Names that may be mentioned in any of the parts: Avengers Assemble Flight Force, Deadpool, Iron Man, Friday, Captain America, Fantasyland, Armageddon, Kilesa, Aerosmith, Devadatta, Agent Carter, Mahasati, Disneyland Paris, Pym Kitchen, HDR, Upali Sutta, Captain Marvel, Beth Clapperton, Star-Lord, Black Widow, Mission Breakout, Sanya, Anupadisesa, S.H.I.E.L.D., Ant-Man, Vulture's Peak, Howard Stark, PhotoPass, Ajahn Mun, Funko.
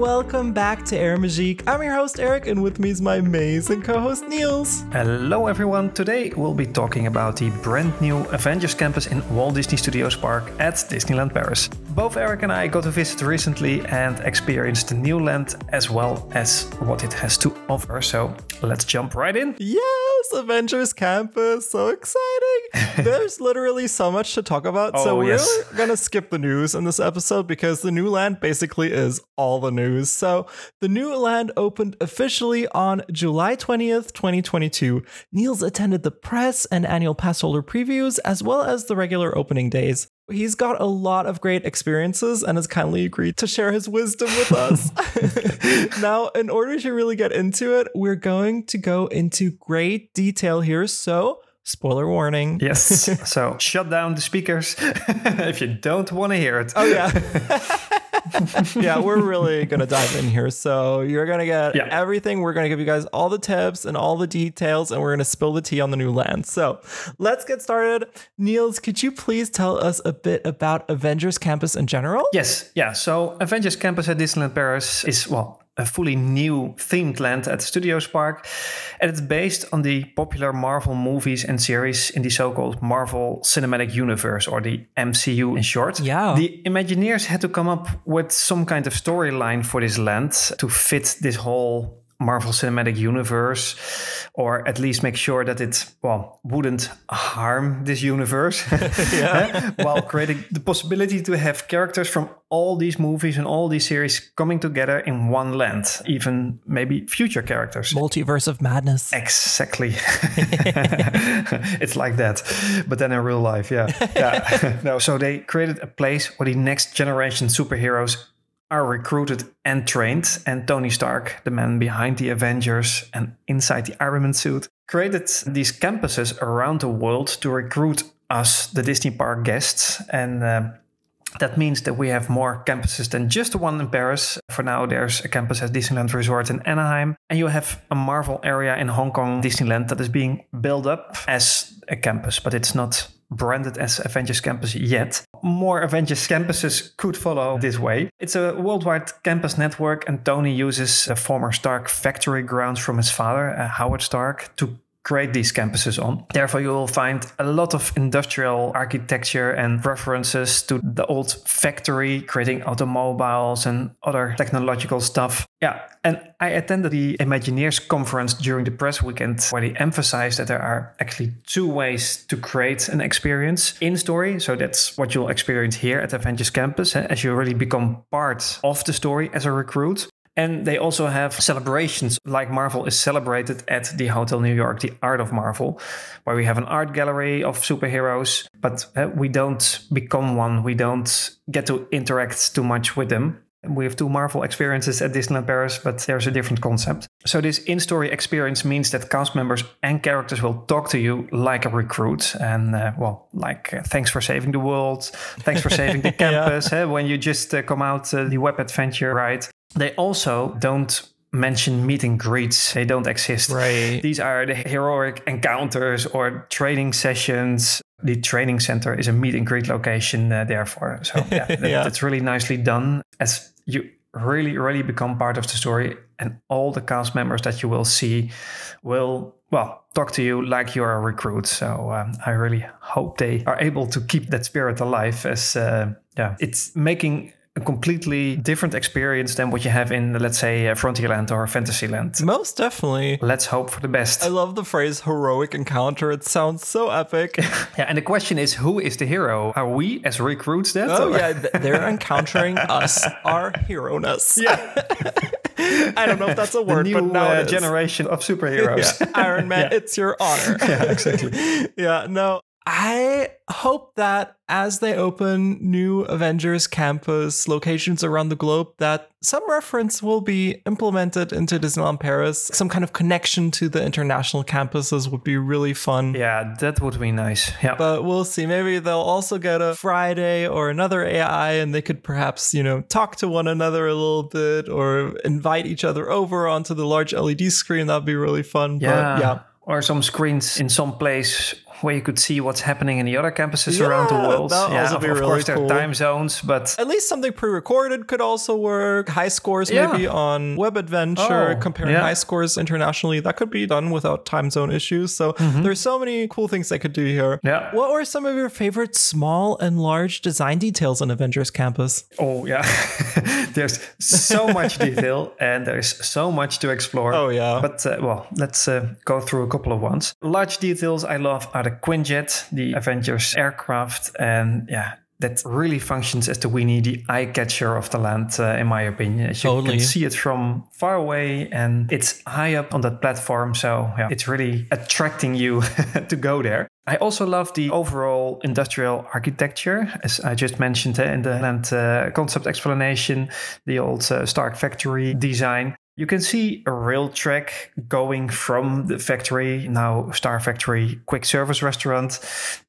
welcome back to Air Magique. I'm your host Eric, and with me is my amazing co-host Niels. Hello everyone, today we'll be talking about the brand new Avengers Campus in Walt Disney Studios Park at Disneyland Paris. Both Eric and I got to visit recently and experienced the new land as well as what it has to offer, so let's jump right in. Yes, Avengers Campus, so exciting. There's literally so much to talk about, we're gonna skip the news in this episode because the new land basically is all the news. So the new land opened officially on July 20th, 2022. Niels attended the press and annual pass holder previews as well as the regular opening days. He's got a lot of great experiences and has kindly agreed to share his wisdom with us. Now, in order to really get into it, we're going to go into great detail here. So, spoiler warning. Yes. So shut down the speakers if you don't want to hear it. Oh, yeah. Yeah, we're really going to dive in here. So you're going to get everything. We're going to give you guys all the tips and all the details, and we're going to spill the tea on the new land. So let's get started. Niels, could you please tell us a bit about Avengers Campus in general? Yes. Yeah. So Avengers Campus at Disneyland Paris is, a fully new themed land at the Studios Park, and it's based on the popular Marvel movies and series in the so-called Marvel Cinematic Universe, or the MCU in short. Yeah. The Imagineers had to come up with some kind of storyline for this land to fit this whole Marvel Cinematic Universe, or at least make sure that it, wouldn't harm this universe while creating the possibility to have characters from all these movies and all these series coming together in one land, even maybe future characters. Multiverse of madness. Exactly. It's like that, but then in real life, No, so they created a place where the next generation superheroes are recruited and trained, and Tony Stark, the man behind the Avengers and inside the Iron Man suit, created these campuses around the world to recruit us, the Disney Park guests, and that means that we have more campuses than just the one in Paris. For now, there's a campus at Disneyland Resort in Anaheim, and you have a Marvel area in Hong Kong Disneyland that is being built up as a campus, but it's not branded as Avengers Campus yet. More Avengers campuses could follow this way. It's a worldwide campus network, and Tony uses the former Stark factory grounds from his father, Howard Stark, to create these campuses on. Therefore, you will find a lot of industrial architecture and references to the old factory, creating automobiles and other technological stuff. Yeah, and I attended the Imagineers conference during the press weekend, where they emphasized that there are actually two ways to create an experience in story. So that's what you'll experience here at Avengers Campus, as you really become part of the story as a recruit. And they also have celebrations, like Marvel is celebrated at the Hotel New York, the Art of Marvel, where we have an art gallery of superheroes, but we don't become one. We don't get to interact too much with them. We have two Marvel experiences at Disneyland Paris, but there's a different concept. So this in-story experience means that cast members and characters will talk to you like a recruit. And, thanks for saving the world. Thanks for saving the campus. When you just come out the Web Adventure, right? They also don't mention meet and greets. They don't exist. Right. These are the heroic encounters or training sessions. The training center is a meet and greet location, therefore. So that's really nicely done, as you really, really become part of the story, and all the cast members that you will see will, talk to you like you're a recruit. So I really hope they are able to keep that spirit alive, as it's making a completely different experience than what you have in, let's say, Frontierland or Fantasyland. Most definitely. Let's hope for the best. I love the phrase heroic encounter. It sounds so epic. And the question is, who is the hero? Are we as recruits that? Oh, they're encountering us, our hero-ness. Yeah. I don't know if that's a word, the new, but now it is. Generation of superheroes. Iron Man, it's your honor. Yeah, exactly. I hope that as they open new Avengers Campus locations around the globe, that some reference will be implemented into Disneyland Paris. Some kind of connection to the international campuses would be really fun. Yeah, that would be nice. Yeah. But we'll see. Maybe they'll also get a Friday or another AI, and they could perhaps, talk to one another a little bit or invite each other over onto the large LED screen. That'd be really fun. Yeah. Or some screens in some place where you could see what's happening in the other campuses around the world. Of course, there are time zones, but at least something pre-recorded could also work. High scores maybe on Web Adventure, comparing high scores internationally, that could be done without time zone issues. So there's so many cool things they could do here. Yeah. What were some of your favorite small and large design details on Avengers Campus? Oh yeah, there's so much detail and there's so much to explore. Oh yeah. But let's go through a couple of ones. Large details I love are the Quinjet, the Avengers aircraft, and that really functions as the weenie, the eye catcher of the land, in my opinion. As you can see it from far away and it's high up on that platform. So it's really attracting you to go there. I also love the overall industrial architecture, as I just mentioned in the land concept explanation, the old Stark Factory design. You can see a rail track going from the factory, now Star Factory quick service restaurant,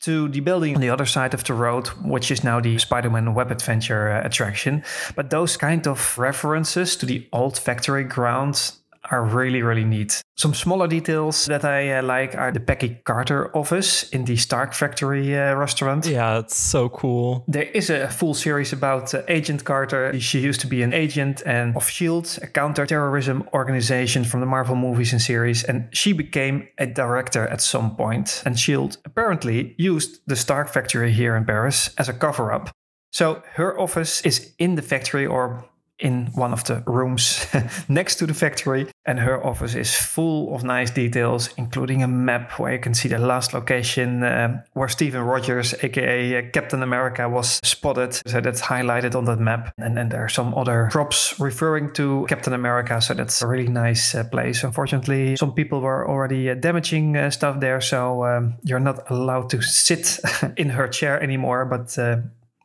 to the building on the other side of the road, which is now the Spider-Man Web Adventure attraction. But those kind of references to the old factory grounds are really, really neat. Some smaller details that I like are the Peggy Carter office in the Stark Factory restaurant. Yeah, it's so cool. There is a full series about Agent Carter. She used to be an agent and of S.H.I.E.L.D., a counter-terrorism organization from the Marvel movies and series, and she became a director at some point. And S.H.I.E.L.D. apparently used the Stark Factory here in Paris as a cover-up. So her office is in the factory or in one of the rooms next to the factory. And her office is full of nice details, including a map where you can see the last location where Stephen Rogers, aka Captain America, was spotted. So that's highlighted on that map. And then there are some other props referring to Captain America. So that's a really nice place. Unfortunately, some people were already damaging stuff there. So you're not allowed to sit in her chair anymore, but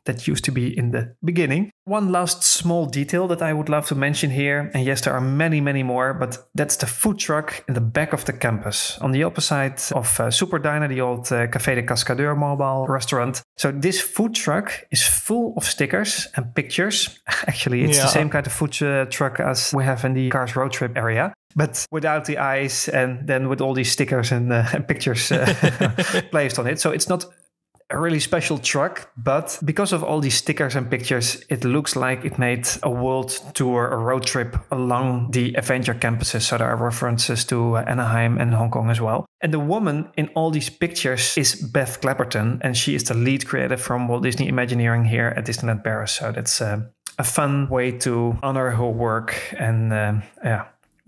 that used to be in the beginning. One last small detail that I would love to mention here, and yes, there are many, many more, but that's the food truck in the back of the campus, on the opposite of Super Diner, the old Café de Cascadeur mobile restaurant. So this food truck is full of stickers and pictures. Actually, it's the same kind of food truck as we have in the Cars Road Trip area, but without the eyes and then with all these stickers and pictures placed on it. So it's not a really special truck, but because of all these stickers and pictures, it looks like it made a world tour, a road trip along the Avenger campuses. So there are references to Anaheim and Hong Kong as well. And the woman in all these pictures is Beth Clapperton, and she is the lead creator from Walt Disney Imagineering here at Disneyland Paris. So that's a fun way to honor her work and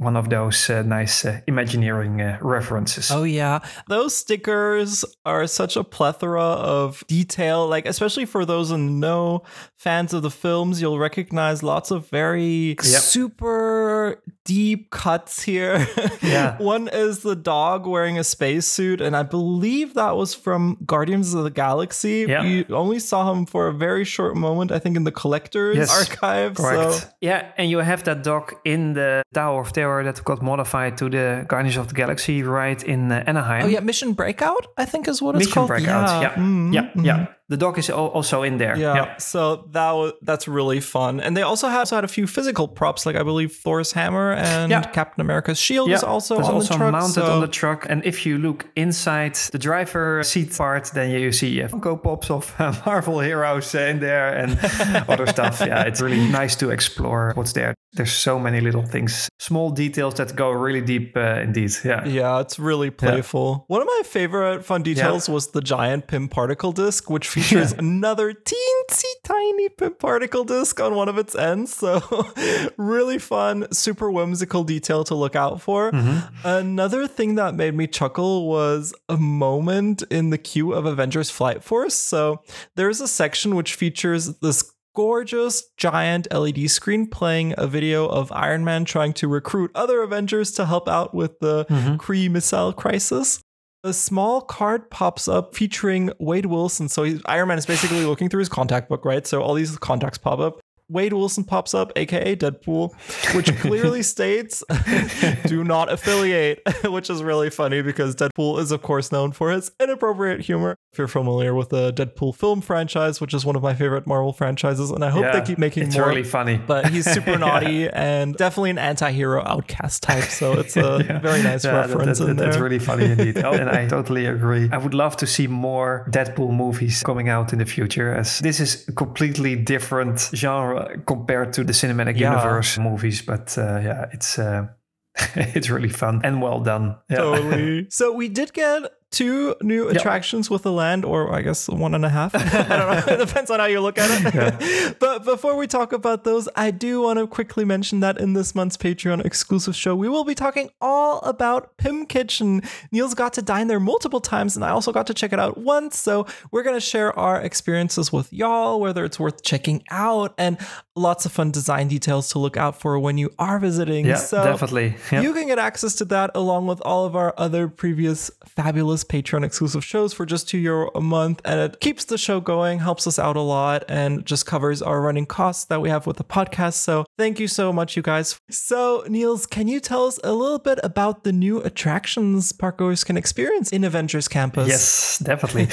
one of those nice Imagineering references. Oh yeah, those stickers are such a plethora of detail, like especially for those who know, fans of the films, you'll recognize lots of very super deep cuts here. Yeah. One is the dog wearing a spacesuit, and I believe that was from Guardians of the Galaxy. Yeah. We only saw him for a very short moment, I think in the Collector's archive. Correct. So. Yeah, and you have that dog in the Tower of Terror that got modified to the Guardians of the Galaxy ride in Anaheim. Oh yeah, Mission Breakout, I think is what it's called. Mission Breakout, The dog is also in there. Yeah, yeah. So that's really fun. And they also had a few physical props, like I believe Thor's hammer and Captain America's shield is also on the truck. Mounted on the truck. And if you look inside the driver seat part, then you see Funko Pops of Marvel heroes in there and other stuff. Yeah, it's really nice to explore what's there. There's so many little things, small details that go really deep indeed. Yeah. Yeah, it's really playful. Yeah. One of my favorite fun details was the giant Pym particle disc, which features another teensy tiny Pym particle disc on one of its ends. So really fun, super whimsical detail to look out for. Mm-hmm. Another thing that made me chuckle was a moment in the queue of Avengers Flight Force. So there's a section which features this gorgeous giant LED screen playing a video of Iron Man trying to recruit other Avengers to help out with the Kree missile crisis. A small card pops up featuring Wade Wilson. So Iron Man is basically looking through his contact book, right? So all these contacts pop up. Wade Wilson pops up, aka Deadpool, which clearly states, do not affiliate, which is really funny because Deadpool is, of course, known for his inappropriate humor. If you're familiar with the Deadpool film franchise, which is one of my favorite Marvel franchises, and I hope they keep making more. It's really funny. But he's super naughty and definitely an anti-hero outcast type, so it's a very nice reference in there. That's really funny indeed. Oh, and I totally agree. I would love to see more Deadpool movies coming out in the future, as this is a completely different genre compared to the cinematic universe movies. But it's... it's really fun and well done. Yeah. Totally. So we did get 2 new attractions with the land, or I guess 1.5. I don't know. It depends on how you look at it. Yeah. But before we talk about those, I do want to quickly mention that in this month's Patreon exclusive show, we will be talking all about Pym Kitchen. Niels got to dine there multiple times, and I also got to check it out once. So we're going to share our experiences with y'all, whether it's worth checking out, and lots of fun design details to look out for when you are visiting. Yeah, so definitely. Yeah. You can get access to that along with all of our other previous fabulous Patreon exclusive shows for just €2 a month, and it keeps the show going, helps us out a lot, and just covers our running costs that we have with the podcast. So thank you so much, you guys. So Niels, can you tell us a little bit about the new attractions parkgoers can experience in Avengers Campus? Yes, definitely.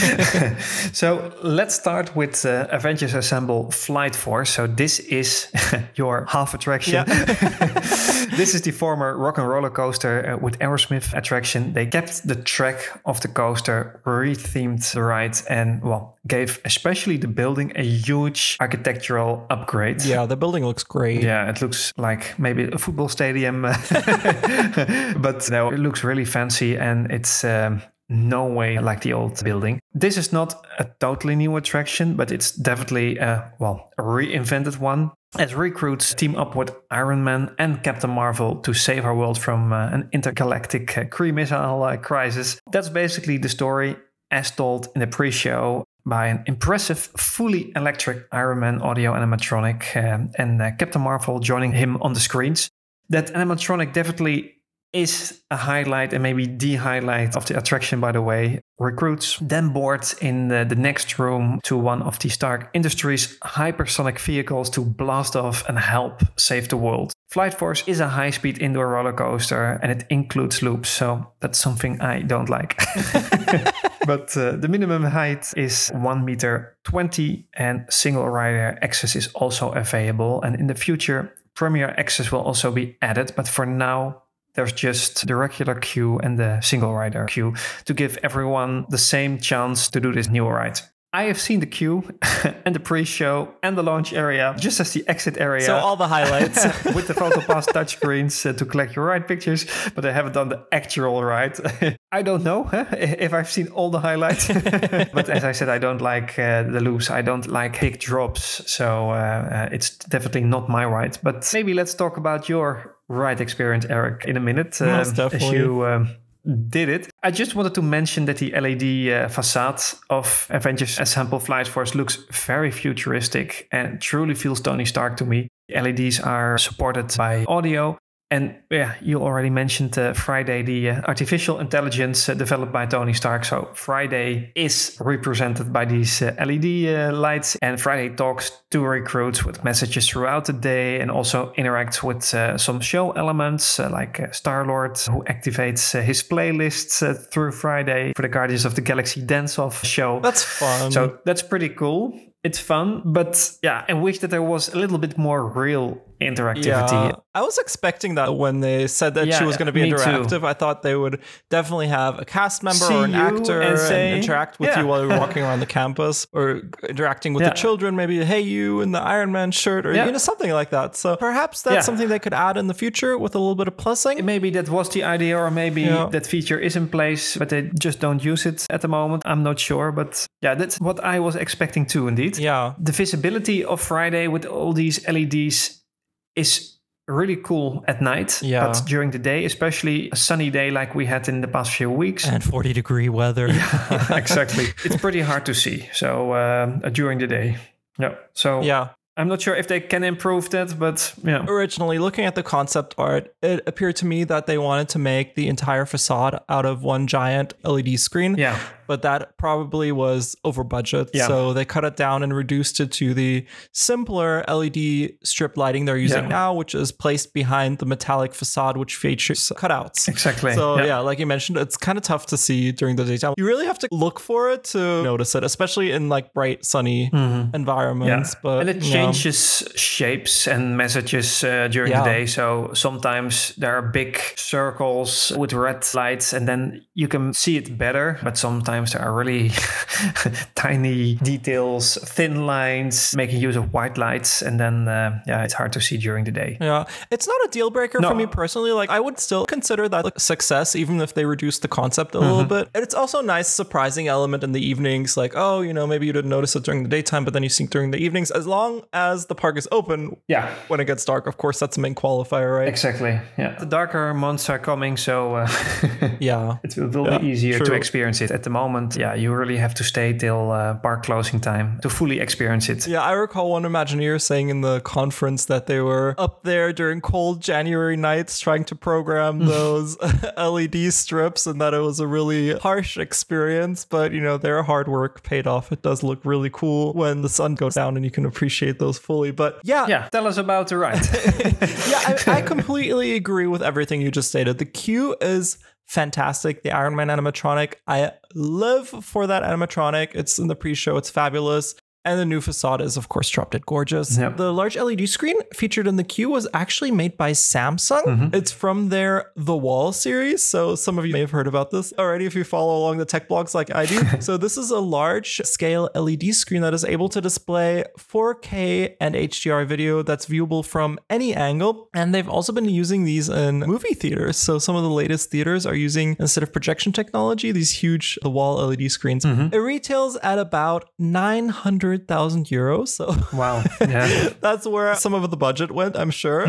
So let's start with Avengers Assemble Flight Force. So this is your half attraction. This is the former Rock and Roller Coaster with Aerosmith attraction. They kept the track of the coaster, rethemed the ride, and well, gave especially the building a huge architectural upgrade. Yeah, the building looks great. Yeah, it looks like maybe a football stadium, but no, it looks really fancy, and it's no way like the old building. This is not a totally new attraction, but it's definitely a reinvented one, as recruits team up with Iron Man and Captain Marvel to save our world from an intergalactic Kree missile crisis. That's basically the story as told in the pre-show by an impressive, fully electric Iron Man audio animatronic and Captain Marvel joining him on the screens. That animatronic definitely is a highlight, and maybe the highlight of the attraction, by the way. Recruits then board in the next room to one of the Stark Industries hypersonic vehicles to blast off and help save the world. Flight Force is a high-speed indoor roller coaster, and it includes loops, so that's something I don't like. But the minimum height is 1.20 meters, and single rider access is also available. And in the future, premier access will also be added, but for now, there's just the regular queue and the single rider queue to give everyone the same chance to do this new ride. I have seen the queue and the pre-show and the launch area, just as the exit area. So all the highlights. With the PhotoPass touchscreens to collect your ride pictures, but I haven't done the actual ride. I don't know if I've seen all the highlights. But as I said, I don't like the loops. I don't like big drops. So it's definitely not my ride. But maybe let's talk about your ride experience, Eric, in a minute. Most definitely. As you... did it. I just wanted to mention that the LED facade of Avengers Assemble Flight Force looks very futuristic and truly feels Tony Stark to me. The LEDs are supported by audio. And yeah, you already mentioned Friday, the artificial intelligence developed by Tony Stark. So Friday is represented by these LED lights, and Friday talks to recruits with messages throughout the day, and also interacts with some show elements like Star-Lord, who activates his playlists through Friday for the Guardians of the Galaxy dance-off show. That's fun. So that's pretty cool. It's fun, but yeah, I wish that there was a little bit more real interactivity. Yeah, I was expecting that when they said that she was going to be interactive. Too. I thought they would definitely have a cast member or an actor and interact with you while you're walking around the campus, or interacting with the children, maybe, hey, you in the Iron Man shirt, or something like that. So perhaps that's something they could add in the future with a little bit of plussing. Maybe that was the idea, or maybe that feature is in place, but they just don't use it at the moment. I'm not sure, but yeah, that's what I was expecting too, indeed. Yeah. The visibility of Friday with all these LEDs is really cool at night, but during the day, especially a sunny day like we had in the past few weeks. And 40-degree weather. Yeah, exactly. It's pretty hard to see, so during the day. Yeah. So I'm not sure if they can improve that, but yeah. Originally, looking at the concept art, it appeared to me that they wanted to make the entire facade out of one giant LED screen. Yeah. but that probably was over budget. Yeah. So they cut it down and reduced it to the simpler LED strip lighting they're using now, which is placed behind the metallic facade, which features cutouts. Exactly. So yeah, like you mentioned, it's kind of tough to see during the daytime. You really have to look for it to notice it, especially in like bright, sunny environments. Yeah. But, and it changes shapes and messages during the day. So sometimes there are big circles with red lights and then you can see it better. But sometimes there are really tiny details, thin lines, making use of white lights. And then, it's hard to see during the day. Yeah, it's not a deal breaker for me personally. Like I would still consider that a success, even if they reduce the concept a little bit. And it's also a nice surprising element in the evenings. Like, oh, maybe you didn't notice it during the daytime, but then you see it during the evenings. As long as the park is open when it gets dark, of course, that's the main qualifier, right? Exactly. Yeah. The darker months are coming, so it will be easier to experience it. At the moment, you really have to stay till park closing time to fully experience it. Yeah, I recall one Imagineer saying in the conference that they were up there during cold January nights trying to program those LED strips and that it was a really harsh experience, but their hard work paid off. It does look really cool when the sun goes down and you can appreciate those fully. But tell us about the ride. I completely agree with everything you just stated. The queue is fantastic. The Iron Man animatronic, I live for that animatronic. It's in the pre-show. It's fabulous. And the new facade is, of course, drop dead gorgeous. Yep. The large LED screen featured in the queue was actually made by Samsung. It's from their The Wall series. So some of you may have heard about this already if you follow along the tech blogs like I do. So this is a large scale LED screen that is able to display 4K and HDR video that's viewable from any angle. And they've also been using these in movie theaters. So some of the latest theaters are using, instead of projection technology, these huge The Wall LED screens. It retails at about 900,000 euros. So wow, yeah. That's where some of the budget went, I'm sure.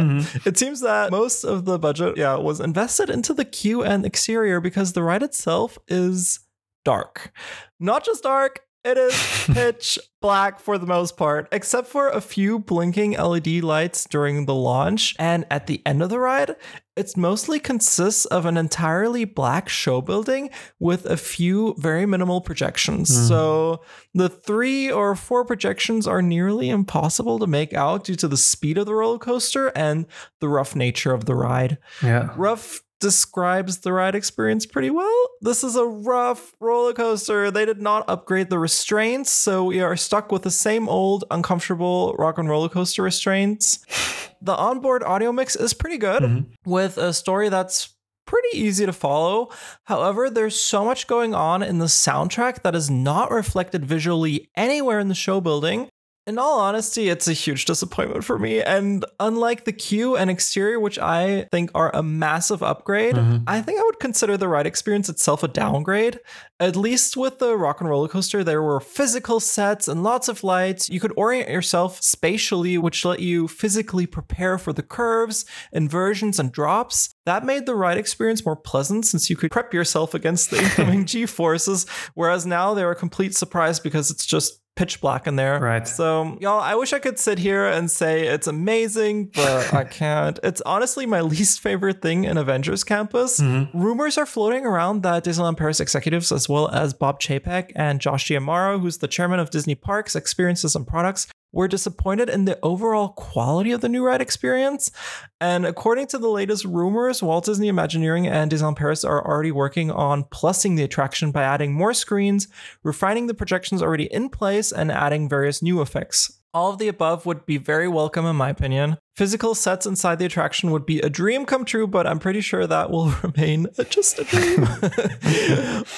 It seems that most of the budget was invested into the queue and exterior, because the ride itself is dark. Not just dark, it is pitch black for the most part, except for a few blinking LED lights during the launch. And at the end of the ride, it mostly consists of an entirely black show building with a few very minimal projections. So the 3 or 4 projections are nearly impossible to make out due to the speed of the roller coaster and the rough nature of the ride. Yeah. Rough describes the ride experience pretty well. This is a rough roller coaster. They did not upgrade the restraints, so we are stuck with the same old uncomfortable rock and roller coaster restraints. The onboard audio mix is pretty good with a story that's pretty easy to follow. However, there's so much going on in the soundtrack that is not reflected visually anywhere in the show building. In all honesty, it's a huge disappointment for me. And unlike the queue and exterior, which I think are a massive upgrade, I think I would consider the ride experience itself a downgrade. At least with the rock and roller coaster, there were physical sets and lots of lights. You could orient yourself spatially, which let you physically prepare for the curves, inversions, and drops. That made the ride experience more pleasant since you could prep yourself against the incoming G-forces, whereas now they're a complete surprise because it's just pitch black in there. Right. So, y'all, I wish I could sit here and say it's amazing, but I can't. It's honestly my least favorite thing in Avengers Campus. Rumors are floating around that Disneyland Paris executives, as well as Bob Chapek and Josh D'Amaro, who's the chairman of Disney Parks, Experiences and Products, were disappointed in the overall quality of the new ride experience. And according to the latest rumors, Walt Disney Imagineering and Disneyland Paris are already working on plussing the attraction by adding more screens, refining the projections already in place, and adding various new effects. All of the above would be very welcome, in my opinion. Physical sets inside the attraction would be a dream come true, but I'm pretty sure that will remain just a dream.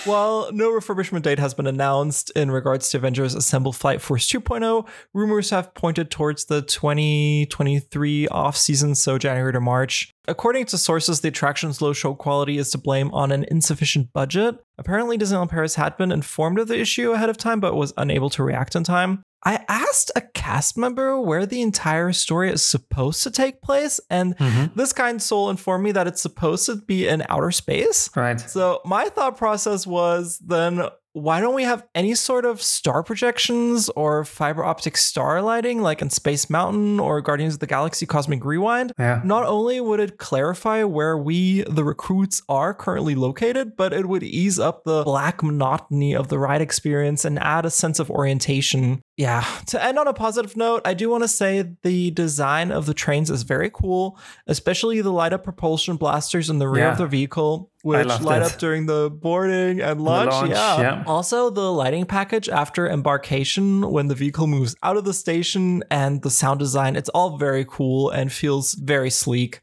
While no refurbishment date has been announced in regards to Avengers Assemble Flight Force 2.0, rumors have pointed towards the 2023 off-season, so January to March. According to sources, the attraction's low show quality is to blame on an insufficient budget. Apparently, Disneyland Paris had been informed of the issue ahead of time, but was unable to react in time. I asked a cast member where the entire story is supposed to take place, and this kind soul informed me that it's supposed to be in outer space. Right. So my thought process was then, why don't we have any sort of star projections or fiber optic star lighting like in Space Mountain or Guardians of the Galaxy Cosmic Rewind? Yeah. Not only would it clarify where we, the recruits, are currently located, but it would ease up the black monotony of the ride experience and add a sense of orientation. Yeah. To end on a positive note, I do want to say the design of the trains is very cool, especially the light up propulsion blasters in the rear of the vehicle, which light up during the boarding and launch. Yeah. Also, the lighting package after embarkation when the vehicle moves out of the station and the sound design, it's all very cool and feels very sleek.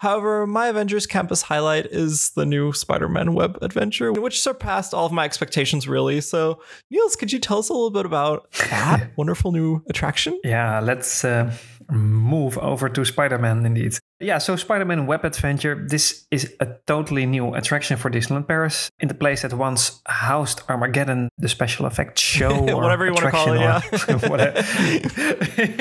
However, my Avengers Campus highlight is the new Spider-Man Web Adventure, which surpassed all of my expectations, really. So, Niels, could you tell us a little bit about that wonderful new attraction? Yeah, let's move over to Spider-Man, indeed. Yeah, so Spider-Man Web Adventure, this is a totally new attraction for Disneyland Paris in the place that once housed Armageddon, the special effects show. Whatever you want to call it, yeah. Whatever.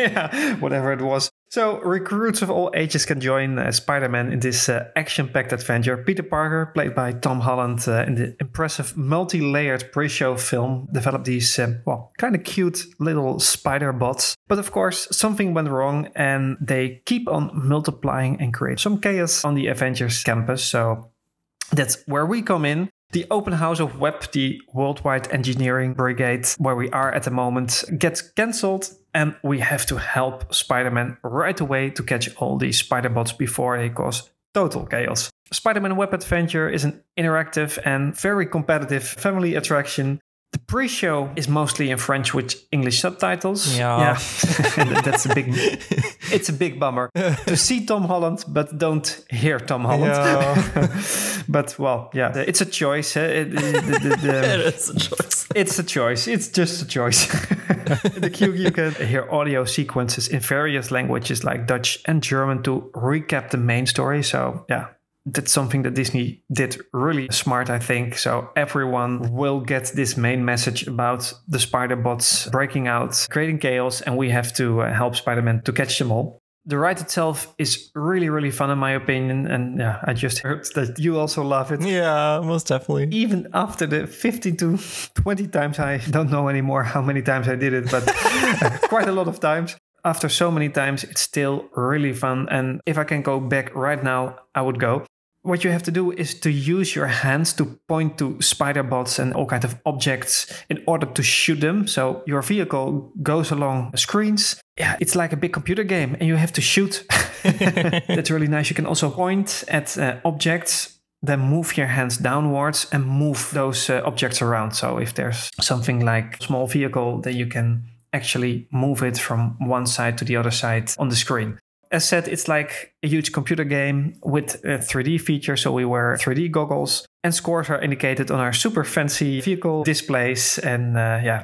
Yeah, whatever it was. So recruits of all ages can join Spider-Man in this action-packed adventure. Peter Parker, played by Tom Holland in the impressive multi-layered pre-show film, developed these, kind of cute little Spider-Bots. But of course, something went wrong and they keep on multiplying and create some chaos on the Avengers campus. So that's where we come in. The open house of Web, the worldwide engineering brigade where we are at the moment, gets cancelled. And we have to help Spider-Man right away to catch all these Spider-Bots before they cause total chaos. Spider-Man Web Adventure is an interactive and very competitive family attraction. The pre-show is mostly in French with English subtitles. Yeah. That's a big... It's a big bummer to see Tom Holland, but don't hear Tom Holland. Yeah. But, it's a choice. It's a choice. It's a choice. It's just a choice. The queue, you can hear audio sequences in various languages like Dutch and German to recap the main story. So, yeah. That's something that Disney did really smart, I think. So everyone will get this main message about the Spider-Bots breaking out, creating chaos, and we have to help Spider-Man to catch them all. The ride itself is really, really fun in my opinion. And yeah, I just heard that you also love it. Yeah, most definitely. Even after the 15 to 20 times, I don't know anymore how many times I did it, but quite a lot of times. After so many times, it's still really fun. And if I can go back right now, I would go. What you have to do is to use your hands to point to Spider-Bots and all kinds of objects in order to shoot them. So your vehicle goes along screens. Yeah, it's like a big computer game and you have to shoot. That's really nice. You can also point at objects, then move your hands downwards and move those objects around. So if there's something like a small vehicle, then you can actually move it from one side to the other side on the screen. As said, it's like a huge computer game with a 3D feature, so we wear 3D goggles and scores are indicated on our super fancy vehicle displays. And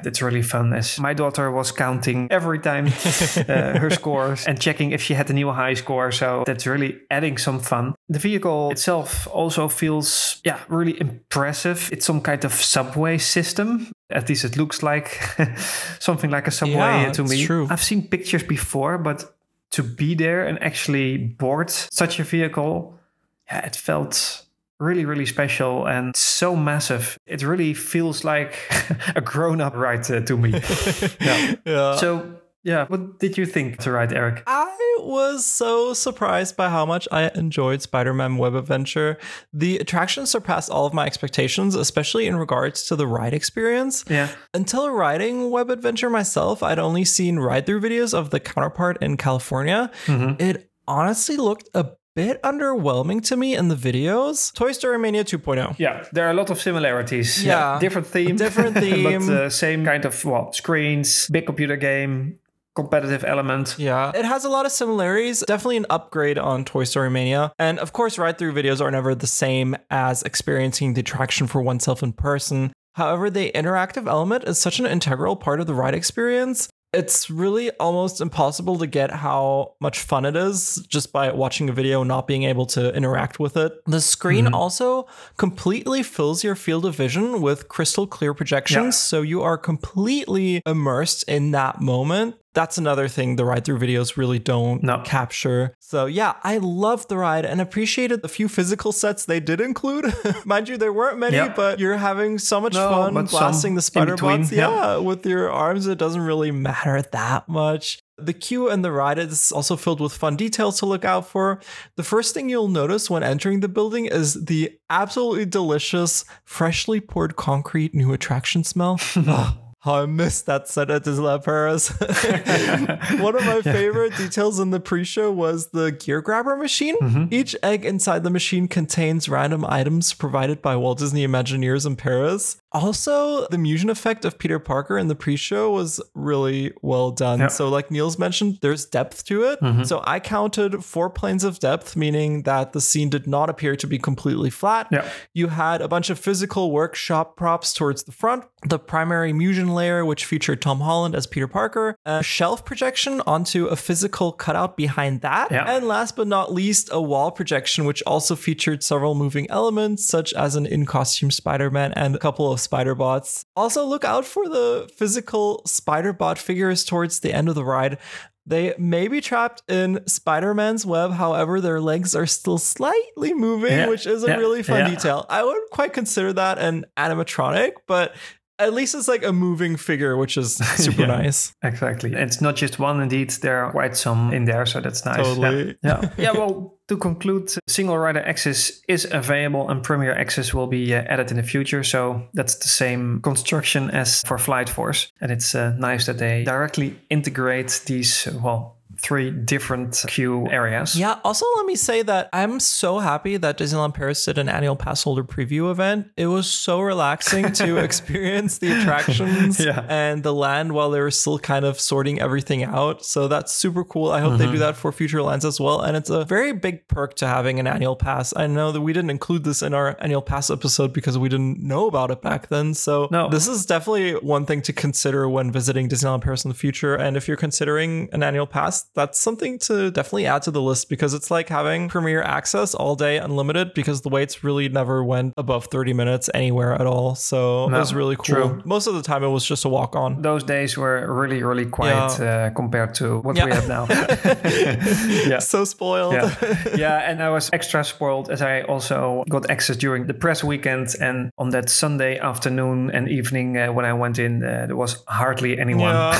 it's really fun as my daughter was counting every time her scores and checking if she had a new high score. So that's really adding some fun. The vehicle itself also feels really impressive. It's some kind of subway system. At least it looks like something like a subway to me. True. I've seen pictures before, but to be there and actually board such a vehicle, it felt really, really special and so massive. It really feels like a grown-up ride to me. So, what did you think of the ride, Eric? I was so surprised by how much I enjoyed Spider-Man Web Adventure. The attraction surpassed all of my expectations, especially in regards to the ride experience. Yeah. Until riding Web Adventure myself, I'd only seen ride-through videos of the counterpart in California. Mm-hmm. It honestly looked a bit underwhelming to me in the videos. Toy Story Mania 2.0. Yeah, there are a lot of similarities. Yeah. Different theme. But same kind of screens, big computer game. Competitive element. Yeah, it has a lot of similarities. Definitely an upgrade on Toy Story Mania. And of course, ride-through videos are never the same as experiencing the attraction for oneself in person. However, the interactive element is such an integral part of the ride experience. It's really almost impossible to get how much fun it is just by watching a video and not being able to interact with it. The screen also completely fills your field of vision with crystal clear projections, so you are completely immersed in that moment. That's another thing the ride-through videos really don't capture. So yeah, I loved the ride and appreciated the few physical sets they did include. Mind you, there weren't many, but you're having so much fun blasting the Spider-Bots. Yeah, with your arms, it doesn't really matter that much. The queue and the ride is also filled with fun details to look out for. The first thing you'll notice when entering the building is the absolutely delicious, freshly poured concrete new attraction smell. How I missed that set at Disneyland Paris. One of my favorite details in the pre-show was the gear grabber machine. Mm-hmm. Each egg inside the machine contains random items provided by Walt Disney Imagineers in Paris. Also, the Musion effect of Peter Parker in the pre-show was really well done. Yep. So like Niels mentioned, there's depth to it. Mm-hmm. So I counted 4 planes of depth, meaning that the scene did not appear to be completely flat. Yep. You had a bunch of physical workshop props towards the front, the primary Musion layer, which featured Tom Holland as Peter Parker, a shelf projection onto a physical cutout behind that, and last but not least, a wall projection, which also featured several moving elements, such as an in-costume Spider-Man and a couple of Spider-Bots. Also, look out for the physical Spider-Bot figures towards the end of the ride. They may be trapped in Spider-Man's web, however, their legs are still slightly moving, which is a really fun detail. I wouldn't quite consider that an animatronic, but at least it's like a moving figure, which is super nice. Exactly. It's not just one, indeed. There are quite some in there, so that's nice. Totally. Well, to conclude, single rider access is available and premier access will be added in the future. So that's the same construction as for Flight Force. And it's nice that they directly integrate these, 3 different queue areas. Yeah. Also, let me say that I'm so happy that Disneyland Paris did an annual pass holder preview event. It was so relaxing to experience the attractions and the land while they were still kind of sorting everything out. So that's super cool. I hope they do that for future lands as well. And it's a very big perk to having an annual pass. I know that we didn't include this in our annual pass episode because we didn't know about it back then. So this is definitely one thing to consider when visiting Disneyland Paris in the future. And if you're considering an annual pass, that's something to definitely add to the list, because it's like having premier access all day unlimited, because the waits really never went above 30 minutes anywhere at all. So it was really cool. True. Most of the time it was just a walk on. Those days were really, really quiet compared to what we have now. So spoiled. And I was extra spoiled as I also got access during the press weekend. And on that Sunday afternoon and evening when I went in, there was hardly anyone.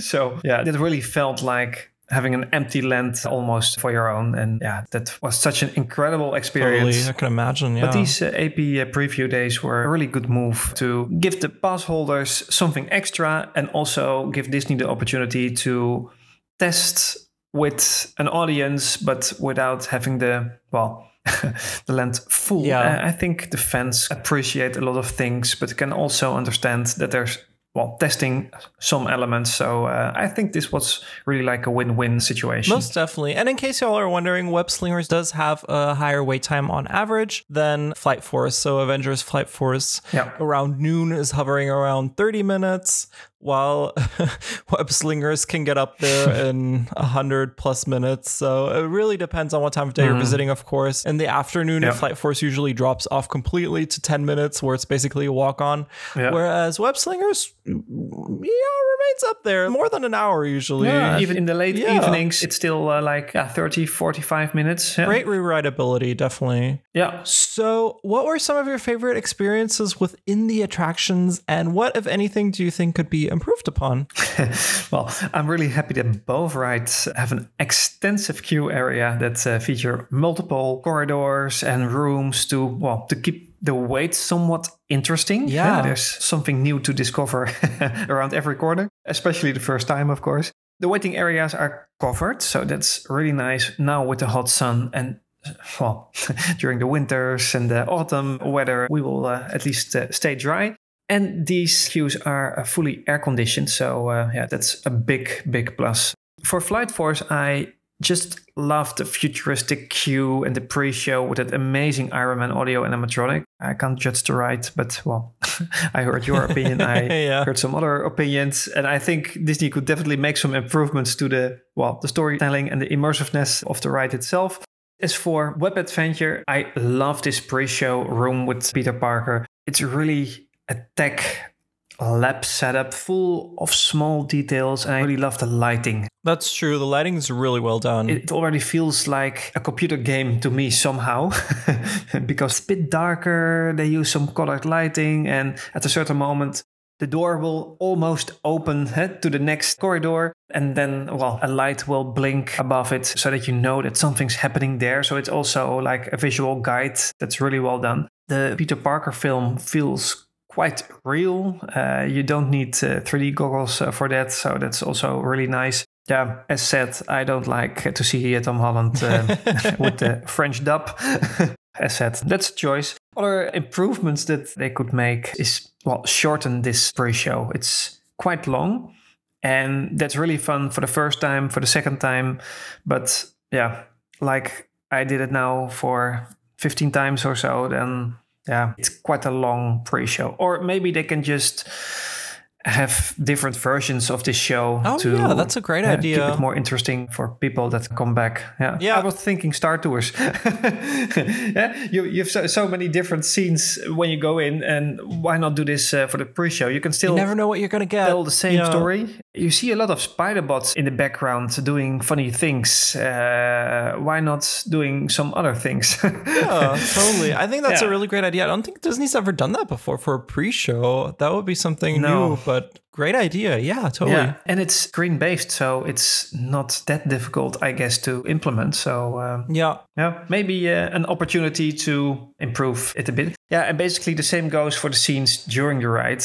So it really felt like having an empty land almost for your own. And that was such an incredible experience. Totally, I can imagine, But these AP preview days were a really good move to give the pass holders something extra and also give Disney the opportunity to test with an audience, but without having the land full. Yeah. I think the fans appreciate a lot of things, but can also understand that there's testing some elements. So I think this was really like a win-win situation. Most definitely. And in case y'all are wondering, Web Slingers does have a higher wait time on average than Flight Force. So Avengers Flight Force around noon is hovering around 30 minutes, while Web Slingers can get up there in 100 plus minutes. So it really depends on what time of day you're visiting, of course. In the afternoon, Flight Force usually drops off completely to 10 minutes, where it's basically a walk on. Yeah. Whereas Web Slingers remains up there more than an hour usually. Yeah, even in the late evenings, it's still 30, 45 minutes. Yeah. Great rewritability, definitely. Yeah. So what were some of your favorite experiences within the attractions, and what, if anything, do you think could be improved upon? Well, I'm really happy that both rides have an extensive queue area that feature multiple corridors and rooms to keep the wait somewhat interesting. Yeah, there's something new to discover around every corner, especially the first time, of course. The waiting areas are covered, so that's really nice now with the hot sun and during the winters and the autumn weather, we will at least stay dry. And these queues are fully air-conditioned, so that's a big, big plus. For Flight Force, I just love the futuristic queue and the pre-show with that amazing Iron Man audio and animatronic. I can't judge the ride, but I heard your opinion. I heard some other opinions, and I think Disney could definitely make some improvements to the storytelling and the immersiveness of the ride itself. As for Web Adventure, I love this pre-show room with Peter Parker. It's really a tech lab setup full of small details, and I really love the lighting. That's true. The lighting is really well done. It already feels like a computer game to me somehow because it's a bit darker. They use some colored lighting, and at a certain moment, the door will almost open to the next corridor, and then, well, a light will blink above it so that you know that something's happening there. So it's also like a visual guide that's really well done. The Peter Parker film feels quite real. You don't need 3D goggles for that, so that's also really nice. Yeah, as said, I don't like to see Tom Holland with the French dub. As said, that's a choice. Other improvements that they could make is, well, shorten this pre-show. It's quite long, and that's really fun for the first time, for the second time. But yeah, like I did it now for 15 times or so, then yeah, it's quite a long pre-show. Or maybe they can just have different versions of this show yeah, that's a great idea. Keep it more interesting for people that come back. Yeah. I was thinking Star Tours. Yeah, you have so many different scenes when you go in, and why not do this for the pre-show? You can still, you never know what you're going to get. Tell the same story. You see a lot of Spider-Bots in the background doing funny things. Why not doing some other things? Yeah, totally. I think that's a really great idea. I don't think Disney's ever done that before for a pre-show. That would be something new. But great idea. Yeah, totally. Yeah. And it's screen-based, so it's not that difficult, I guess, to implement. So maybe an opportunity to improve it a bit. Yeah, and basically the same goes for the scenes during the ride.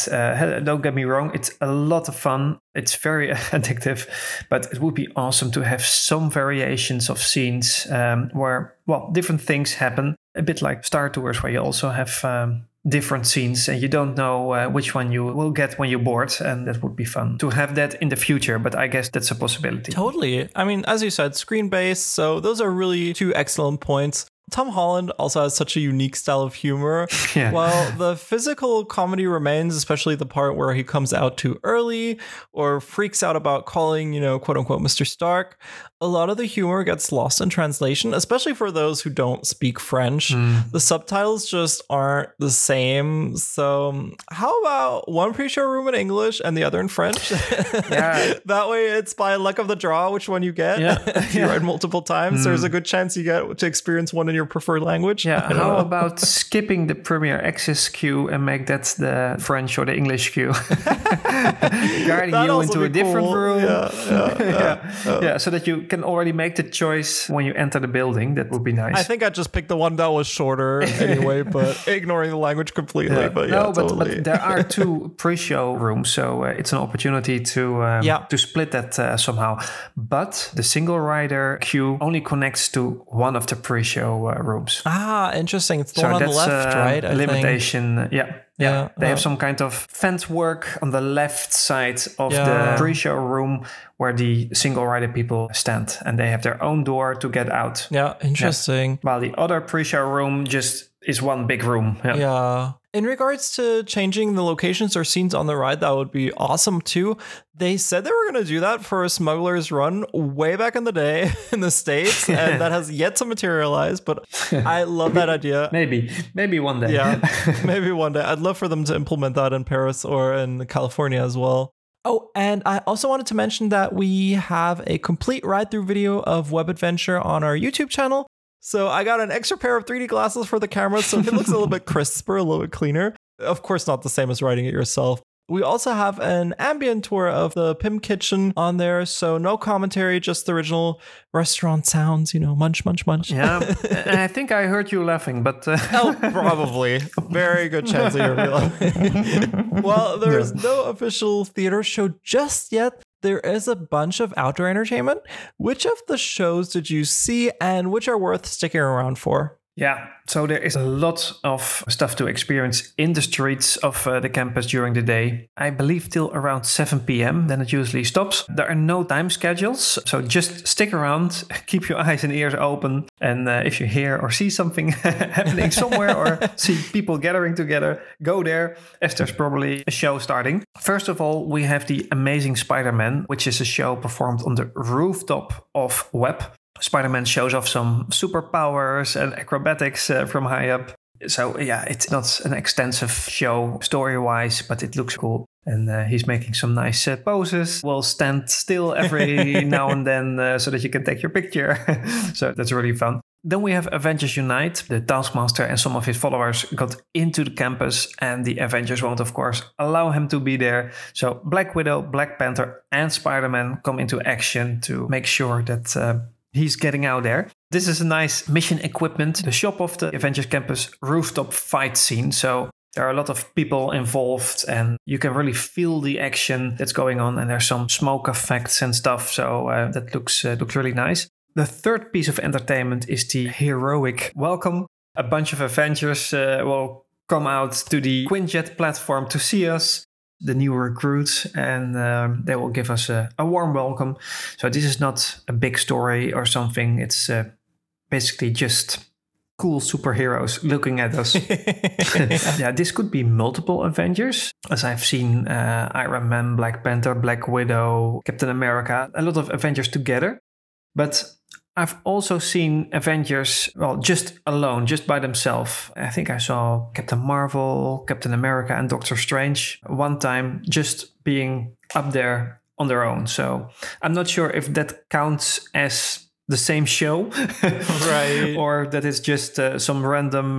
Don't get me wrong, it's a lot of fun. It's very addictive, but it would be awesome to have some variations of scenes where, well, different things happen. A bit like Star Tours, where you also have different scenes, and you don't know which one you will get when you're bored, and that would be fun to have that in the future, but I guess that's a possibility. Totally. I mean, as you said, screen-based, so those are really two excellent points. Tom Holland also has such a unique style of humor. Yeah. While the physical comedy remains, especially the part where he comes out too early or freaks out about calling, quote unquote, Mr. Stark, a lot of the humor gets lost in translation, especially for those who don't speak French. Mm. The subtitles just aren't the same. So how about one pre-show room in English and the other in French? Yeah. That way it's by luck of the draw which one you get. Yeah. If you ride multiple times, there's a good chance you get to experience one in your preferred language. Yeah. How about skipping the Premier Access queue and make that the French or the English queue, guiding you into a different room. Yeah, so that you can already make the choice when you enter the building. That would be nice. I think I just picked the one that was shorter anyway, but ignoring the language completely. Yeah. But but there are two pre-show rooms, so it's an opportunity to split that somehow. But the single rider queue only connects to one of the pre-show rooms. Ah, interesting. It's the one on the left, right? I think. Yeah. Yeah, they have some kind of fence work on the left side of the pre-show room where the single rider people stand, and they have their own door to get out. Yeah, interesting. Yeah. While the other pre-show room just is one big room. Yeah. In regards to changing the locations or scenes on the ride, that would be awesome too. They said they were going to do that for Smuggler's Run way back in the day in the States, and that has yet to materialize, but I love that idea. Maybe one day. Yeah, maybe one day. I'd love for them to implement that in Paris or in California as well. Oh, and I also wanted to mention that we have a complete ride-through video of Web Adventure on our YouTube channel. So I got an extra pair of 3D glasses for the camera, so it looks a little bit crisper, a little bit cleaner. Of course, not the same as writing it yourself. We also have an ambient tour of the Pym Kitchen on there, so no commentary, just the original restaurant sounds, munch, munch, munch. Yeah, and I think I heard you laughing, but... Oh, probably. Very good chance that you're laughing. Well, there is no official theater show just yet. There is a bunch of outdoor entertainment. Which of the shows did you see and which are worth sticking around for? Yeah, so there is a lot of stuff to experience in the streets of the campus during the day. I believe till around 7 p.m. Then it usually stops. There are no time schedules, so just stick around, keep your eyes and ears open. And if you hear or see something happening somewhere or see people gathering together, go there, as there's probably a show starting. First of all, we have The Amazing Spider-Man, which is a show performed on the rooftop of Web. Spider-Man shows off some superpowers and acrobatics from high up. So yeah, it's not an extensive show story-wise, but it looks cool. And he's making some nice poses. We'll stand still every now and then so that you can take your picture. So that's really fun. Then we have Avengers Unite. The Taskmaster and some of his followers got into the campus, and the Avengers won't, of course, allow him to be there. So Black Widow, Black Panther and Spider-Man come into action to make sure that he's getting out there. This is a nice mission equipment. The shop of the Avengers Campus rooftop fight scene. So there are a lot of people involved and you can really feel the action that's going on. And there's some smoke effects and stuff. So that looks really nice. The third piece of entertainment is the heroic welcome. A bunch of Avengers will come out to the Quinjet platform to see us, the new recruits, and they will give us a warm welcome. So this is not a big story or something. It's basically just cool superheroes looking at us. Yeah, this could be multiple Avengers, as I've seen Iron Man, Black Panther, Black Widow, Captain America, a lot of Avengers together. But I've also seen Avengers, well, just alone, just by themselves. I think I saw Captain Marvel, Captain America and Doctor Strange one time just being up there on their own. So I'm not sure if that counts as the same show right, or that it's just some random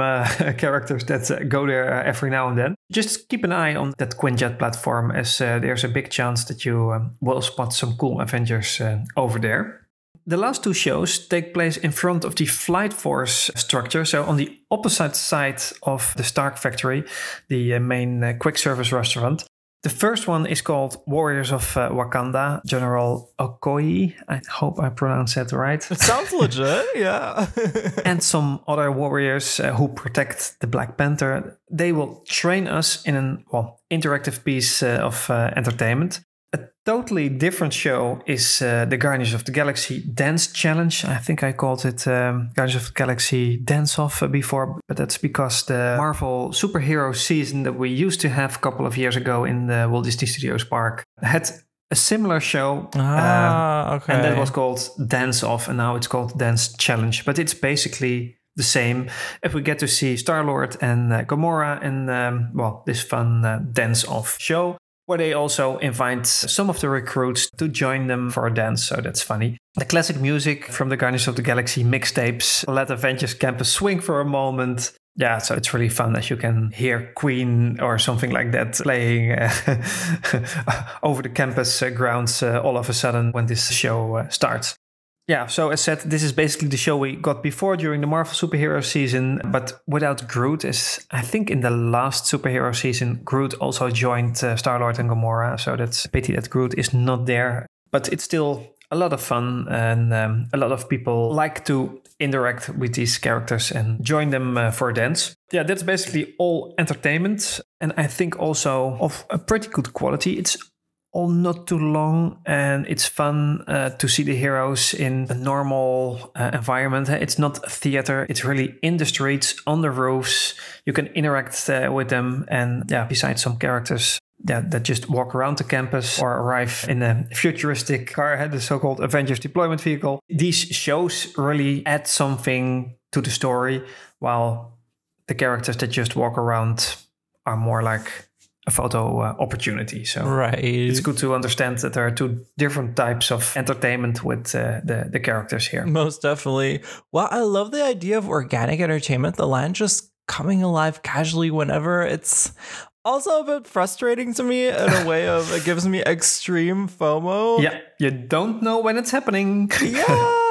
characters that go there every now and then. Just keep an eye on that Quinjet platform, as there's a big chance that you will spot some cool Avengers over there. The last two shows take place in front of the Flight Force structure. So on the opposite side of the Stark Factory, the main quick service restaurant. The first one is called Warriors of Wakanda, General Okoye. I hope I pronounced that right. It sounds legit, yeah. And some other warriors who protect the Black Panther. They will train us in an interactive piece of entertainment. A totally different show is the Guardians of the Galaxy Dance Challenge. I think I called it Guardians of the Galaxy Dance-Off before, but that's because the Marvel superhero season that we used to have a couple of years ago in the Walt Disney Studios Park had a similar show. Okay. And that was called Dance-Off, and now it's called Dance Challenge. But it's basically the same. If we get to see Star-Lord and Gamora in this fun Dance-Off show, where they also invite some of the recruits to join them for a dance, so that's funny. The classic music from the Guardians of the Galaxy mixtapes let Avengers Campus swing for a moment. Yeah, so it's really fun as you can hear Queen or something like that playing over the campus grounds all of a sudden when this show starts. Yeah, so as said, this is basically the show we got before during the Marvel superhero season, but without Groot. As I think in the last superhero season, Groot also joined Star-Lord and Gamora, so that's a pity that Groot is not there. But it's still a lot of fun, and a lot of people like to interact with these characters and join them for a dance. Yeah, that's basically all entertainment, and I think also of a pretty good quality. It's all not too long, and it's fun to see the heroes in a normal environment. It's not a theater, it's really in the streets, on the roofs. You can interact with them, and besides some characters that just walk around the campus or arrive in a futuristic car, the so-called Avengers deployment vehicle. These shows really add something to the story, while the characters that just walk around are more like a photo opportunity. So right, it's good to understand that there are two different types of entertainment with the characters here. Most definitely. Well, I love the idea of organic entertainment, the land just coming alive casually whenever. It's also a bit frustrating to me in a way of it gives me extreme FOMO. Yeah, you don't know when it's happening. Yeah.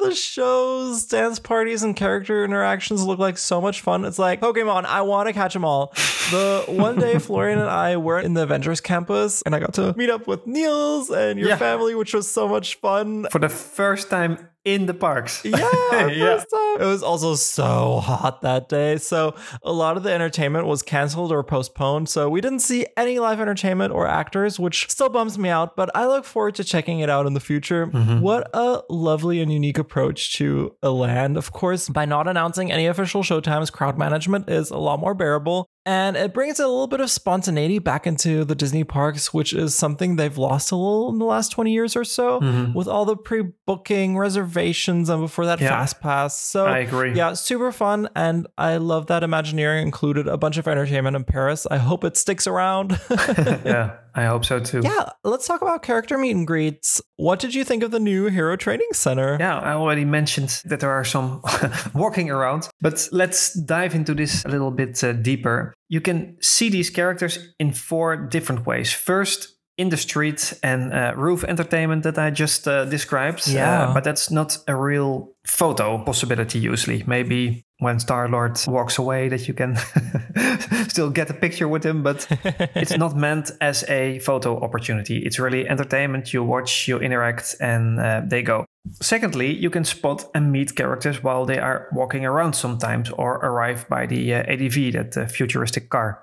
The shows, dance parties, and character interactions look like so much fun. It's like Pokemon, I want to catch them all. The one day Florian and I were in the Avengers Campus, and I got to meet up with Niels and your family, which was so much fun. For the first time in the parks. Yeah, first time. It was also so hot that day. So a lot of the entertainment was canceled or postponed. So we didn't see any live entertainment or actors, which still bums me out. But I look forward to checking it out in the future. Mm-hmm. What a lovely and unique approach to a land. Of course, by not announcing any official showtimes, crowd management is a lot more bearable. And it brings a little bit of spontaneity back into the Disney parks, which is something they've lost a little in the last 20 years or so, with all the pre-booking reservations and before that fast pass. So I agree. Yeah, super fun. And I love that Imagineering included a bunch of entertainment in Paris. I hope it sticks around. Yeah, I hope so too. Yeah, let's talk about character meet and greets. What did you think of the new Hero Training Center? Yeah, I already mentioned that there are some walking around, but let's dive into this a little bit deeper. You can see these characters in four different ways. First, in the street and roof entertainment that I just described. Yeah. But that's not a real photo possibility usually. Maybe when Star-Lord walks away that you can still get a picture with him, but it's not meant as a photo opportunity. It's really entertainment. You watch, you interact, and they go. Secondly, you can spot and meet characters while they are walking around sometimes, or arrive by the ADV, that futuristic car.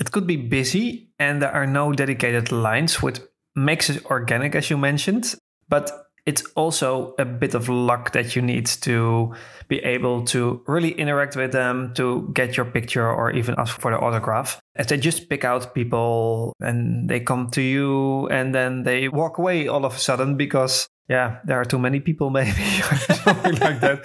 It could be busy and there are no dedicated lines, which makes it organic, as you mentioned, but it's also a bit of luck that you need to be able to really interact with them, to get your picture or even ask for the autograph. As they just pick out people and they come to you and then they walk away all of a sudden because, yeah, there are too many people maybe or something like that.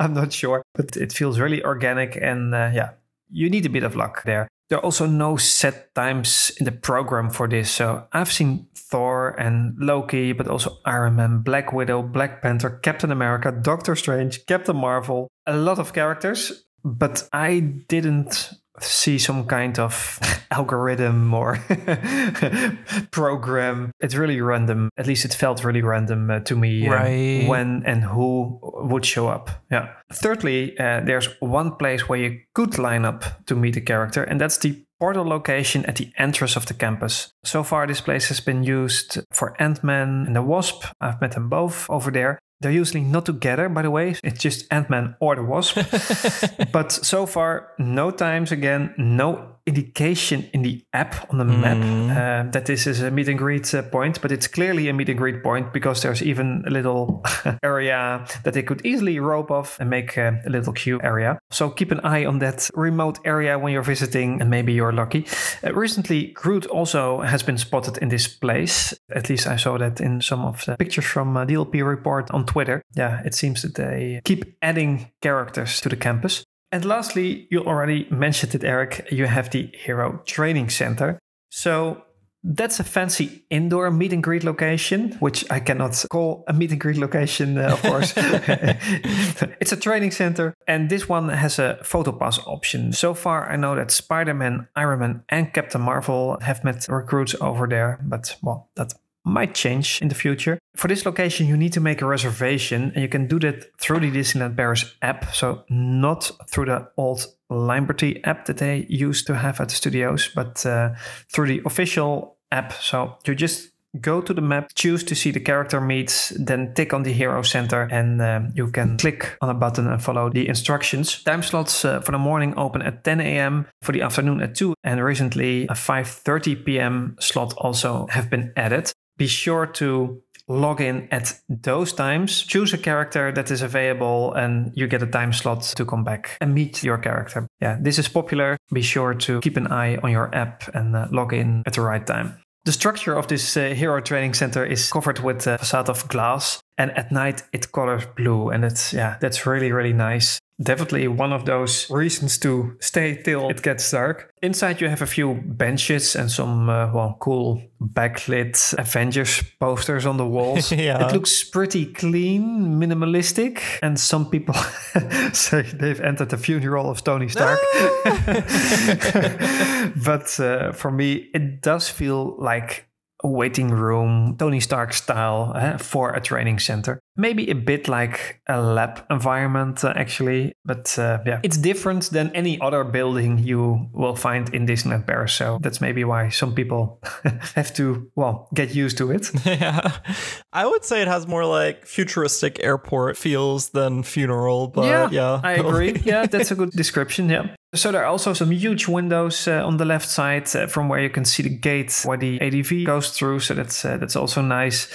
I'm not sure, but it feels really organic and yeah, you need a bit of luck there. There are also no set times in the program for this. So I've seen Thor and Loki, but also Iron Man, Black Widow, Black Panther, Captain America, Doctor Strange, Captain Marvel, a lot of characters, but I didn't see some kind of algorithm or program. It's really random. At least it felt really random to me, right, when and who would show up. Yeah. Thirdly, there's one place where you could line up to meet a character, and that's the portal location at the entrance of the campus. So far, this place has been used for Ant-Man and the Wasp. I've met them both over there. They're usually not together, by the way. It's just Ant-Man or the Wasp. But so far, no times again, no indication in the app on the map that this is a meet and greet point, but it's clearly a meet and greet point because there's even a little area that they could easily rope off and make a little queue area. So keep an eye on that remote area when you're visiting, and maybe you're lucky. Recently, Groot also has been spotted in this place. At least I saw that in some of the pictures from DLP Report on Twitter. Yeah, it seems that they keep adding characters to the campus. And lastly, you already mentioned it, Eric, you have the Hero Training Center. So that's a fancy indoor meet and greet location, which I cannot call a meet and greet location, of course. It's a training center. And this one has a photo pass option. So far, I know that Spider-Man, Iron Man and Captain Marvel have met recruits over there. But, well, that might change in the future. For this location, you need to make a reservation, and you can do that through the Disneyland Paris app, so not through the old Liberty app that they used to have at the studios, but through the official app. So you just go to the map, choose to see the character meets, then tick on the Hero Center, and you can click on a button and follow the instructions. Time slots for the morning open at 10 a.m., for the afternoon at 2, and recently a 5:30 p.m. slot also have been added. Be sure to log in at those times, choose a character that is available, and you get a time slot to come back and meet your character. Yeah, this is popular. Be sure to keep an eye on your app and log in at the right time. The structure of this Hero Training Center is covered with a facade of glass, and at night it colors blue, and that's really, really nice. Definitely one of those reasons to stay till it gets dark. Inside you have a few benches and some cool backlit Avengers posters on the walls. Yeah. It looks pretty clean, minimalistic, and some people say they've entered the funeral of Tony Stark. But for me, it does feel like a waiting room, Tony Stark style, for a training center. Maybe a bit like a lab environment, actually. But it's different than any other building you will find in Disneyland Paris. So that's maybe why some people have to, get used to it. Yeah. I would say it has more like futuristic airport feels than funeral. But yeah I agree. Yeah, that's a good description. Yeah. So there are also some huge windows on the left side from where you can see the gate where the ADV goes through. So that's also nice.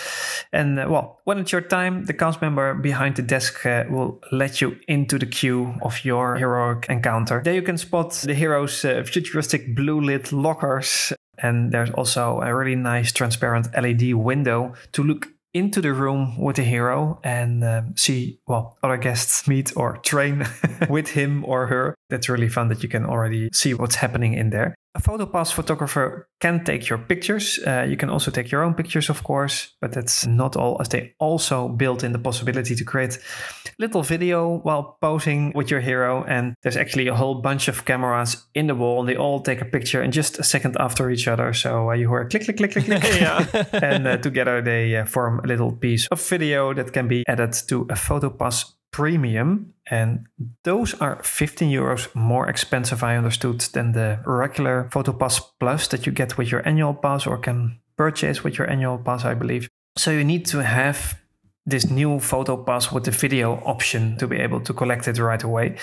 And when it's your time, the cast member behind the desk will let you into the queue of your heroic encounter. There you can spot the heroes' futuristic blue-lit lockers. And there's also a really nice transparent LED window to look into the room with the hero and see, well, other guests meet or train with him or her. That's really fun that you can already see what's happening in there. A PhotoPass photographer can take your pictures. You can also take your own pictures, of course, but that's not all, as they also built in the possibility to create a little video while posing with your hero. And there's actually a whole bunch of cameras in the wall, and they all take a picture in just a second after each other. So you hear click, click, click, click, click. And together they form a little piece of video that can be added to a PhotoPass Premium, and those are €15 more expensive, I understood, than the regular PhotoPass Plus that you get with your annual pass or can purchase with your annual pass, I believe. So you need to have this new PhotoPass with the video option to be able to collect it right away.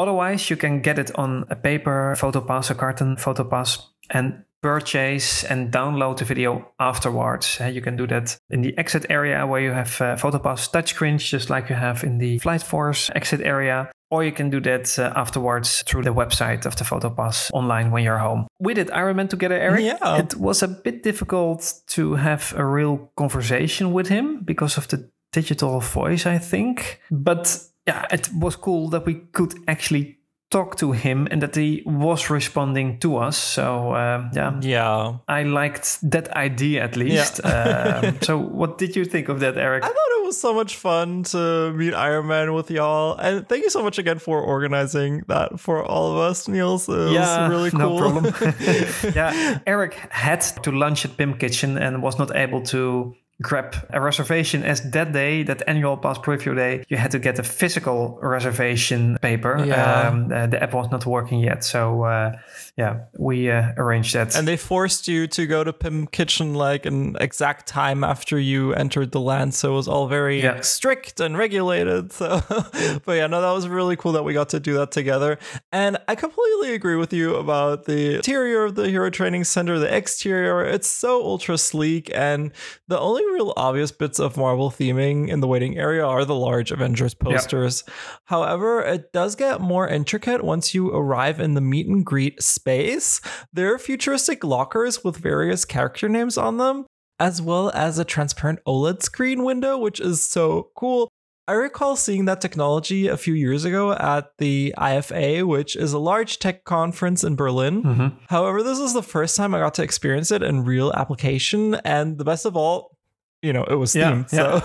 Otherwise, you can get it on a paper PhotoPass, a carton PhotoPass, and purchase and download the video afterwards. You can do that in the exit area where you have PhotoPass touchscreens, just like you have in the Flight Force exit area. Or you can do that afterwards through the website of the PhotoPass online when you're home. We did Iron Man together, Eric. Yeah. It was a bit difficult to have a real conversation with him because of the digital voice, I think. But yeah, it was cool that we could actually talk to him and that he was responding to us. So yeah, I liked that idea at least. Yeah. So what did you think of that, Eric? I thought it was so much fun to meet Iron Man with y'all, and thank you so much again for organizing that for all of us, Niels. It was really cool. No problem. Yeah, Eric had to lunch at Pym Kitchen and was not able to grab a reservation, as that day, that annual pass preview day, you had to get a physical reservation paper. Yeah. The app was not working yet, so we arranged that. And they forced you to go to Pym Kitchen like an exact time after you entered the land, so it was all very strict and regulated. So, but yeah, no, that was really cool that we got to do that together. And I completely agree with you about the interior of the Hero Training Center, the exterior. It's so ultra sleek, and the only real obvious bits of Marvel theming in the waiting area are the large Avengers posters. Yep. However, it does get more intricate once you arrive in the meet and greet space. There are futuristic lockers with various character names on them, as well as a transparent OLED screen window, which is so cool. I recall seeing that technology a few years ago at the IFA, which is a large tech conference in Berlin. Mm-hmm. However, this is the first time I got to experience it in real application. And the best of all, you know, it was themed, so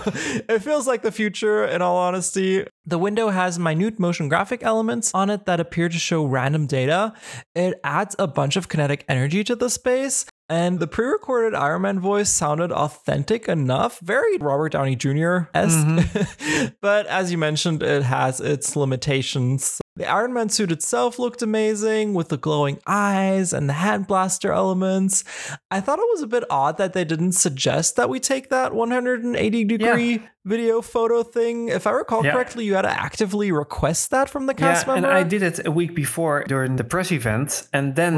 it feels like the future, in all honesty. The window has minute motion graphic elements on it that appear to show random data. It adds a bunch of kinetic energy to the space, and the pre-recorded Iron Man voice sounded authentic enough, very Robert Downey Jr.-esque. Mm-hmm. But as you mentioned, it has its limitations. The Iron Man suit itself looked amazing with the glowing eyes and the hand blaster elements. I thought it was a bit odd that they didn't suggest that we take that 180-degree video photo thing. If I recall correctly, you had to actively request that from the cast member. And I did it a week before during the press event. And then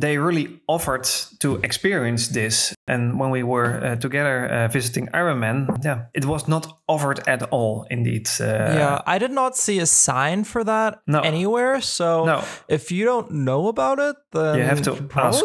they really offered to experience this. And when we were together visiting Iron Man, it was not offered at all, indeed. I did not see a sign for that anywhere. So if you don't know about it, then you have to request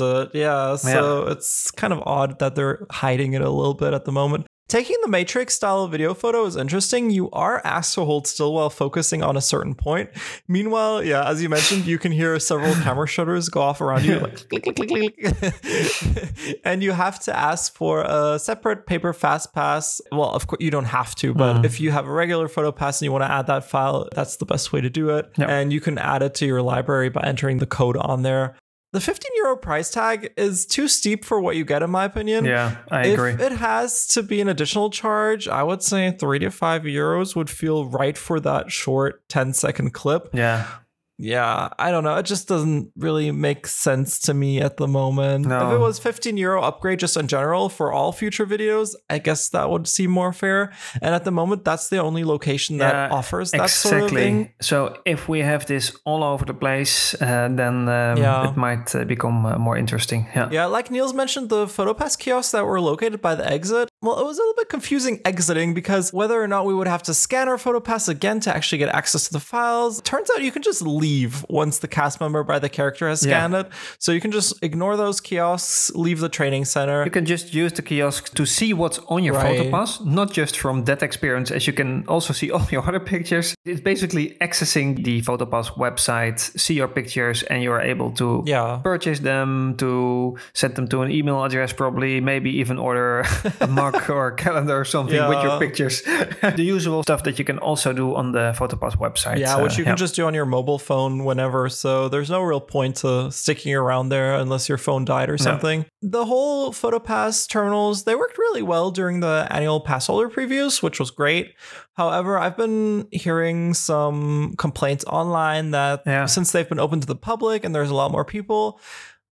it. Yeah, so it's kind of odd that they're hiding it a little bit at the moment. Taking the Matrix style video photo is interesting. You are asked to hold still while focusing on a certain point. Meanwhile, as you mentioned, you can hear several camera shutters go off around you, like click, click, click, click. And you have to ask for a separate paper fast pass. Well, of course you don't have to, but if you have a regular photo pass and you want to add that file, that's the best way to do it. Yep. And you can add it to your library by entering the code on there. The €15 price tag is too steep for what you get, in my opinion. Yeah, I agree. If it has to be an additional charge, I would say €3 to €5 would feel right for that short 10-second clip. Yeah. Yeah, I don't know. It just doesn't really make sense to me at the moment. No. If it was €15 upgrade just in general for all future videos, I guess that would seem more fair. And at the moment, that's the only location that offers that sort of thing. So if we have this all over the place, then it might become more interesting. Yeah, like Niels mentioned, the PhotoPass kiosks that were located by the exit. Well, it was a little bit confusing exiting because whether or not we would have to scan our PhotoPass again to actually get access to the files. Turns out you can just leave once the cast member by the character has scanned it. So you can just ignore those kiosks, leave the training center. You can just use the kiosks to see what's on your PhotoPass, not just from that experience, as you can also see all your other pictures. It's basically accessing the PhotoPass website, see your pictures, and you're able to purchase them, to send them to an email address probably, maybe even order a mug or a calendar or something with your pictures. The usual stuff that you can also do on the PhotoPass website. Yeah, which you can just do on your mobile phone whenever. So there's no real point to sticking around there unless your phone died or something. No. The whole PhotoPass terminals, they worked really well during the annual pass holder previews, which was great. However, I've been hearing some complaints online that since they've been open to the public and there's a lot more people,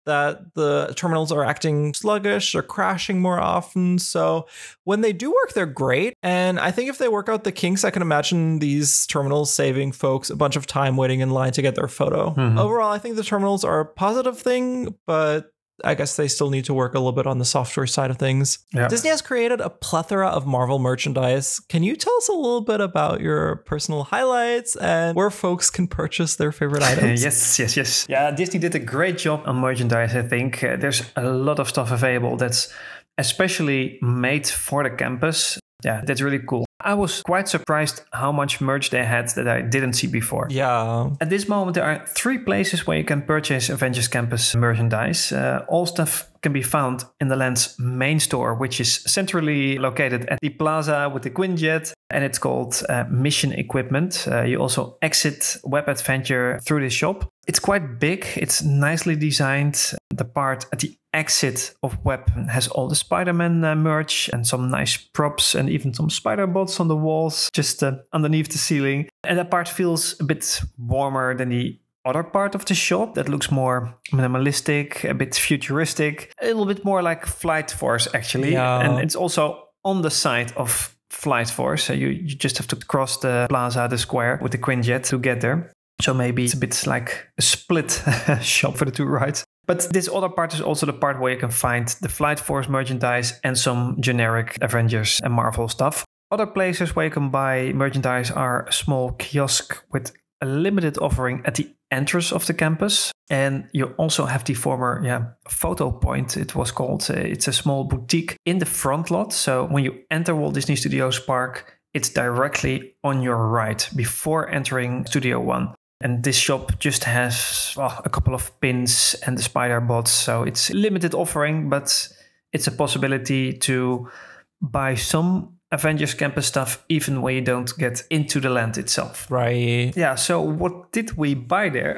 that the terminals are acting sluggish or crashing more often. So when they do work, they're great. And I think if they work out the kinks, I can imagine these terminals saving folks a bunch of time waiting in line to get their photo. Mm-hmm. Overall, I think the terminals are a positive thing, but I guess they still need to work a little bit on the software side of things. Yeah. Disney has created a plethora of Marvel merchandise. Can you tell us a little bit about your personal highlights and where folks can purchase their favorite items? Yes. Yeah, Disney did a great job on merchandise, I think. There's a lot of stuff available that's especially made for the campus. Yeah, that's really cool. I was quite surprised how much merch they had that I didn't see before. Yeah. At this moment, there are 3 places where you can purchase Avengers Campus merchandise. All stuff can be found in the land's main store, which is centrally located at the plaza with the Quinjet, and it's called Mission Equipment. You also exit Web Adventure through this shop. It's quite big. It's nicely designed. The part at the exit of Web has all the Spider-Man merch and some nice props and even some Spider-Bots on the walls just underneath the ceiling. And that part feels a bit warmer than the other part of the shop that looks more minimalistic, a bit futuristic, a little bit more like Flight Force, actually. Yeah. And it's also on the side of Flight Force. So you just have to cross the plaza, the square with the Quinjet to get there. So maybe it's a bit like a split shop for the 2 rides. But this other part is also the part where you can find the Flight Force merchandise and some generic Avengers and Marvel stuff. Other places where you can buy merchandise are a small kiosk with a limited offering at the entrance of the campus. And you also have the former Photo Point, it was called. It's a small boutique in the front lot. So when you enter Walt Disney Studios Park, it's directly on your right before entering Studio One. And this shop just has a couple of pins and the Spider-Bots. So it's a limited offering, but it's a possibility to buy some Avengers Campus stuff even when you don't get into the land itself. Right. Yeah, so what did we buy there?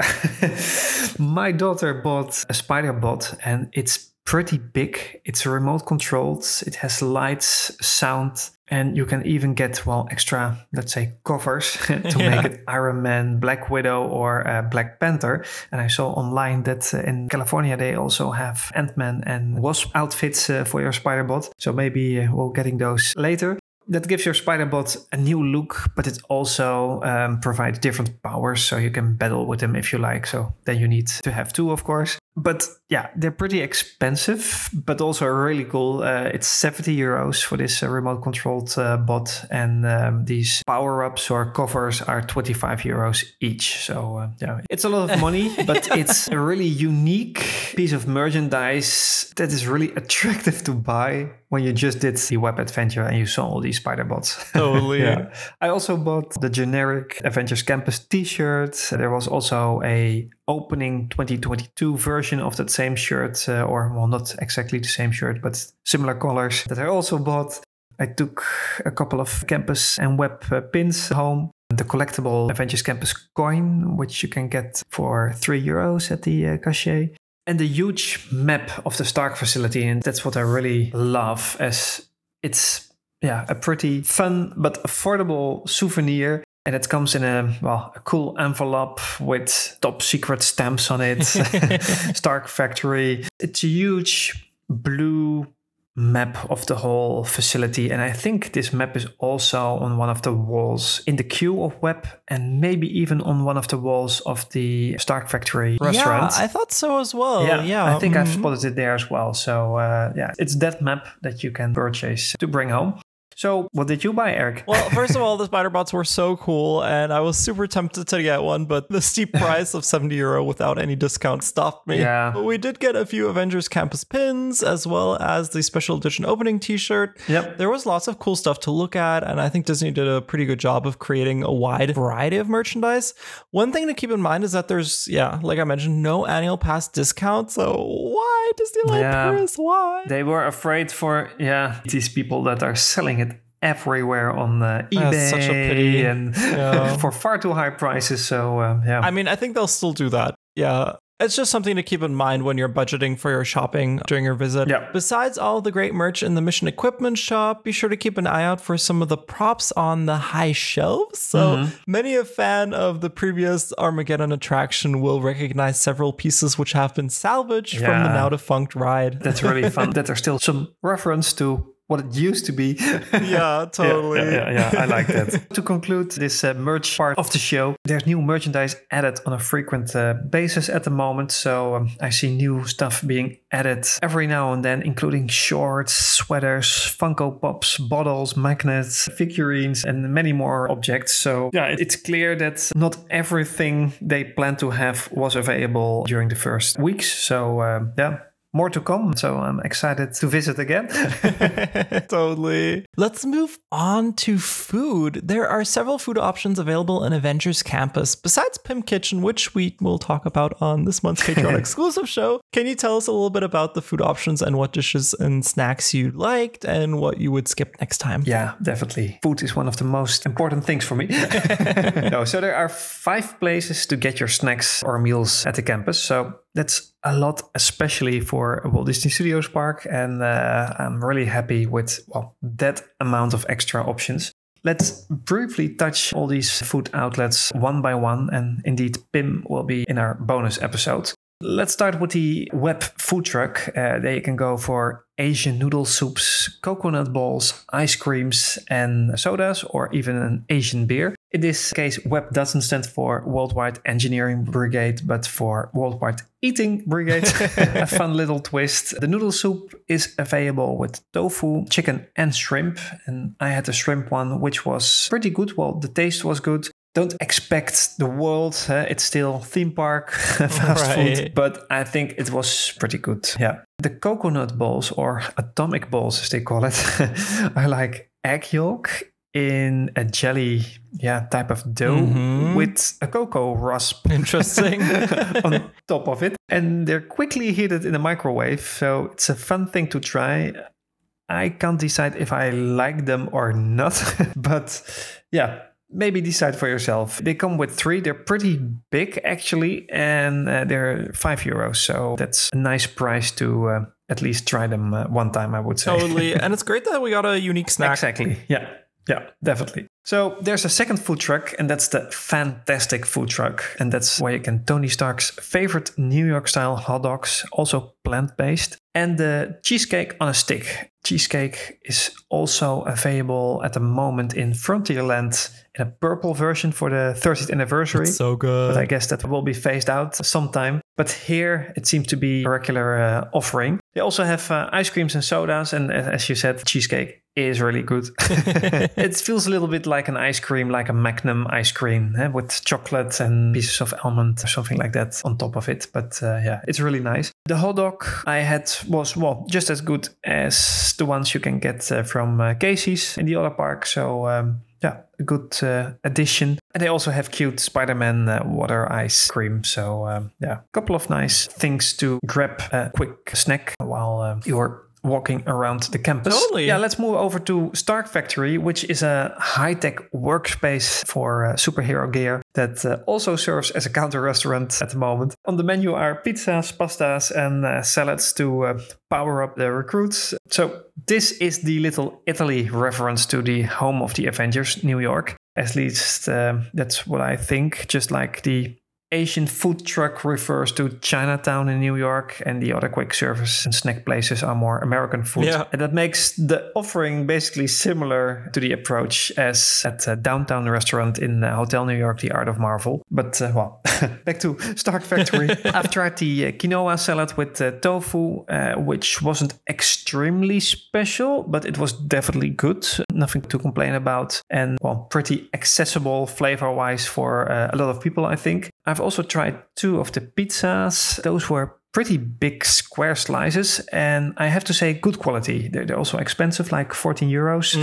My daughter bought a Spider-Bot and it's pretty big. It's remote controlled. It has lights, sound, and you can even get, extra, let's say, covers to make it Iron Man, Black Widow, or Black Panther. And I saw online that in California, they also have Ant-Man and Wasp outfits for your Spider-Bot. So maybe we'll getting those later. That gives your Spider-Bot a new look, but it also provides different powers, so you can battle with them if you like. So then you need to have 2, of course. But yeah, they're pretty expensive, but also really cool. It's €70 for this remote-controlled bot, and these power-ups or covers are €25 each. So it's a lot of money, but it's a really unique piece of merchandise that is really attractive to buy when you just did the Web Adventure and you saw all these Spider-Bots. Totally. Yeah. I also bought the generic Avengers Campus t-shirt. There was also a opening 2022 version of that same shirt, or not exactly the same shirt, but similar colors that I also bought. I took a couple of Campus and Web pins home. The collectible Avengers Campus coin, which you can get for €3 at the cachet. And the huge map of the Stark facility, and that's what I really love, as it's a pretty fun but affordable souvenir And it comes in a cool envelope with top secret stamps on it. Stark Factory. It's a huge blue map of the whole facility. And I think this map is also on one of the walls in the queue of Web, and maybe even on one of the walls of the Stark Factory restaurant. Yeah, I thought so as well. Yeah. I think I've spotted it there as well. So it's that map that you can purchase to bring home. So what did you buy, Eric? Well, first of all, the Spider-Bots were so cool and I was super tempted to get one, but the steep price of 70 euro without any discount stopped me. Yeah. But we did get a few Avengers Campus pins as well as the special edition opening t-shirt. Yep. There was lots of cool stuff to look at, and I think Disney did a pretty good job of creating a wide variety of merchandise. One thing to keep in mind is that there's, like I mentioned, no annual pass discount. So why Disneyland Paris? Why? They were afraid for, these people that are selling it everywhere on eBay. That's such a pity. And for far too high prices. So I mean, I think they'll still do that. Yeah. It's just something to keep in mind when you're budgeting for your shopping during your visit. Yeah. Besides all the great merch in the Mission Equipment shop, be sure to keep an eye out for some of the props on the high shelves. So many a fan of the previous Armageddon attraction will recognize several pieces which have been salvaged from the now defunct ride. That's really fun that there's still some reference to what it used to be. Yeah, totally. Yeah, I like that. To conclude this merch part of the show, there's new merchandise added on a frequent basis at the moment. So I see new stuff being added every now and then, including shorts, sweaters, Funko Pops, bottles, magnets, figurines, and many more objects. So it's clear that not everything they planned to have was available during the first weeks. So more to come, so I'm excited to visit again. Totally. Let's move on to food. There are several food options available in Avengers Campus. Besides Pym Kitchen, which we will talk about on this month's Patreon exclusive show, can you tell us a little bit about the food options and what dishes and snacks you liked and what you would skip next time? Yeah, definitely. Food is one of the most important things for me. So there are 5 places to get your snacks or meals at the campus. So that's a lot, especially for Walt Disney Studios Park. And I'm really happy with that amount of extra options. Let's briefly touch all these food outlets one by one. And indeed, Pim will be in our bonus episode. Let's start with the Web food truck. There you can go for Asian noodle soups, coconut balls, ice creams and sodas, or even an Asian beer. In this case, Web doesn't stand for Worldwide Engineering Brigade, but for Worldwide Eating Brigade. A fun little twist. The noodle soup is available with tofu, chicken and shrimp. And I had the shrimp one, which was pretty good. Well, the taste was good. Don't expect the world. It's still theme park, fast food, but I think it was pretty good. Yeah. The coconut balls, or atomic balls as they call it, are like egg yolk in a jelly type of dough with a cocoa rasp. Interesting. On top of it. And they're quickly heated in the microwave. So it's a fun thing to try. I can't decide if I like them or not, but maybe decide for yourself. They come with 3. They're pretty big, actually, and they're €5. So that's a nice price to at least try them one time, I would say. Totally. And it's great that we got a unique snack. Exactly. Yeah, definitely. So there's a second food truck, and that's the Fantastic Food Truck. And that's where you can Tony Stark's favorite New York-style hot dogs, also plant-based, and the cheesecake on a stick. Cheesecake is also available at the moment in Frontierland in a purple version for the 30th anniversary. It's so good. But I guess that will be phased out sometime. But here it seems to be a regular offering. They also have ice creams and sodas. And as you said, cheesecake is really good. It feels a little bit like an ice cream, like a Magnum ice cream with chocolate and pieces of almond or something like that on top of it. But it's really nice. The hot dog I had was just as good as the ones you can get from Casey's in the other park. So a good addition. And they also have cute Spider-Man water ice cream. So a couple of nice things to grab a quick snack while you're walking around the campus. Totally. Yeah, let's move over to Stark Factory, which is a high-tech workspace for superhero gear that also serves as a counter restaurant at the moment. On the menu are pizzas, pastas, and salads to power up the recruits. So this is the Little Italy reference to the home of the Avengers, New York. At least that's what I think. Just like the Asian food truck refers to Chinatown in New York, and the other quick service and snack places are more American food. Yeah. And that makes the offering basically similar to the approach as at a downtown restaurant in Hotel New York, The Art of Marvel. But well, back to Stark Factory. I've tried the quinoa salad with tofu, which wasn't extremely special, but it was definitely good. Nothing to complain about. And well, pretty accessible flavor-wise for a lot of people, I think. I've also tried two of the pizzas. Those were pretty big square slices, and I have to say good quality. They're also expensive, like 14 euros.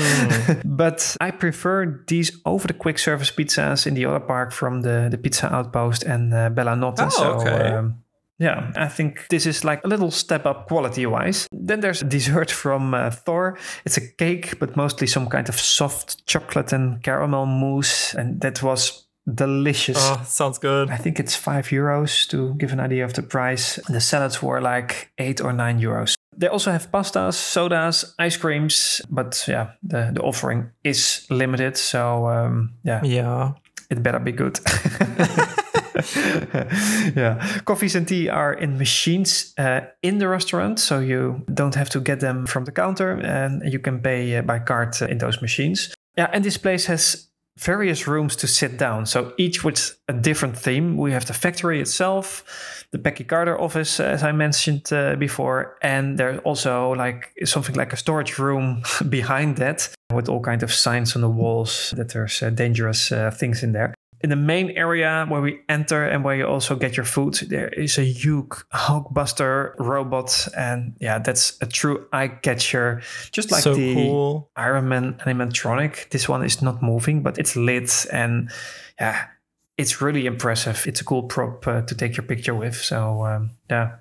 But I prefer these over the quick service pizzas in the other park from the Pizza Outpost and Bella Notte. Yeah, I think this is like a little step up quality-wise. Then there's a dessert from Thor. It's a cake, but mostly some kind of soft chocolate and caramel mousse, and that was delicious. Oh, sounds good. I think it's €5 to give an idea of the price. The salads were like 8 or 9 euros. They also have pastas, sodas, ice creams, but yeah, the offering is limited, so yeah, it better be good. Yeah, coffees and tea are in machines in the restaurant, so you don't have to get them from the counter, and you can pay by card in those machines. Yeah, and this place has various rooms to sit down, so each with a different theme. We have the factory itself, the Peggy Carter office, as I mentioned before, and there's also like something like a storage room behind that, with all kinds of signs on the walls that there's dangerous things in there. In the main area where we enter and where you also get your food, there is a huge Hulkbuster robot. And yeah, that's a true eye catcher. Just like so the cool Iron Man animatronic. This one is not moving, but it's lit. And yeah, it's really impressive. It's a cool prop to take your picture with. So yeah,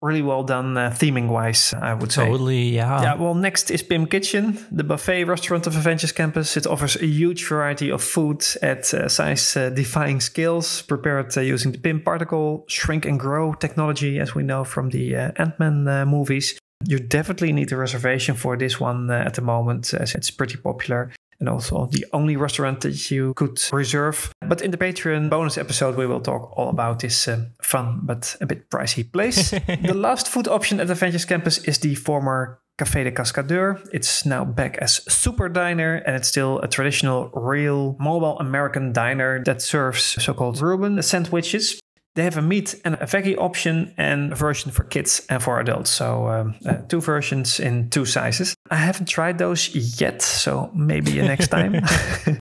really well done theming wise, I would say. Totally, yeah. Yeah, well, next is Pym Kitchen, the buffet restaurant of Avengers Campus. It offers a huge variety of food at size-defying scales, prepared using the Pym particle, shrink and grow technology, as we know from the Ant-Man movies. You definitely need a reservation for this one at the moment, as it's pretty popular. And also the only restaurant that you could reserve. But in the Patreon bonus episode, we will talk all about this fun but a bit pricey place. The last food option at Avengers Campus is the former Café de Cascadeur. It's now back as Super Diner, and it's still a traditional, real, mobile American diner that serves so-called Reuben sandwiches. They have a meat and a veggie option and a version for kids and for adults. So two versions in two sizes. I haven't tried those yet, so maybe next time.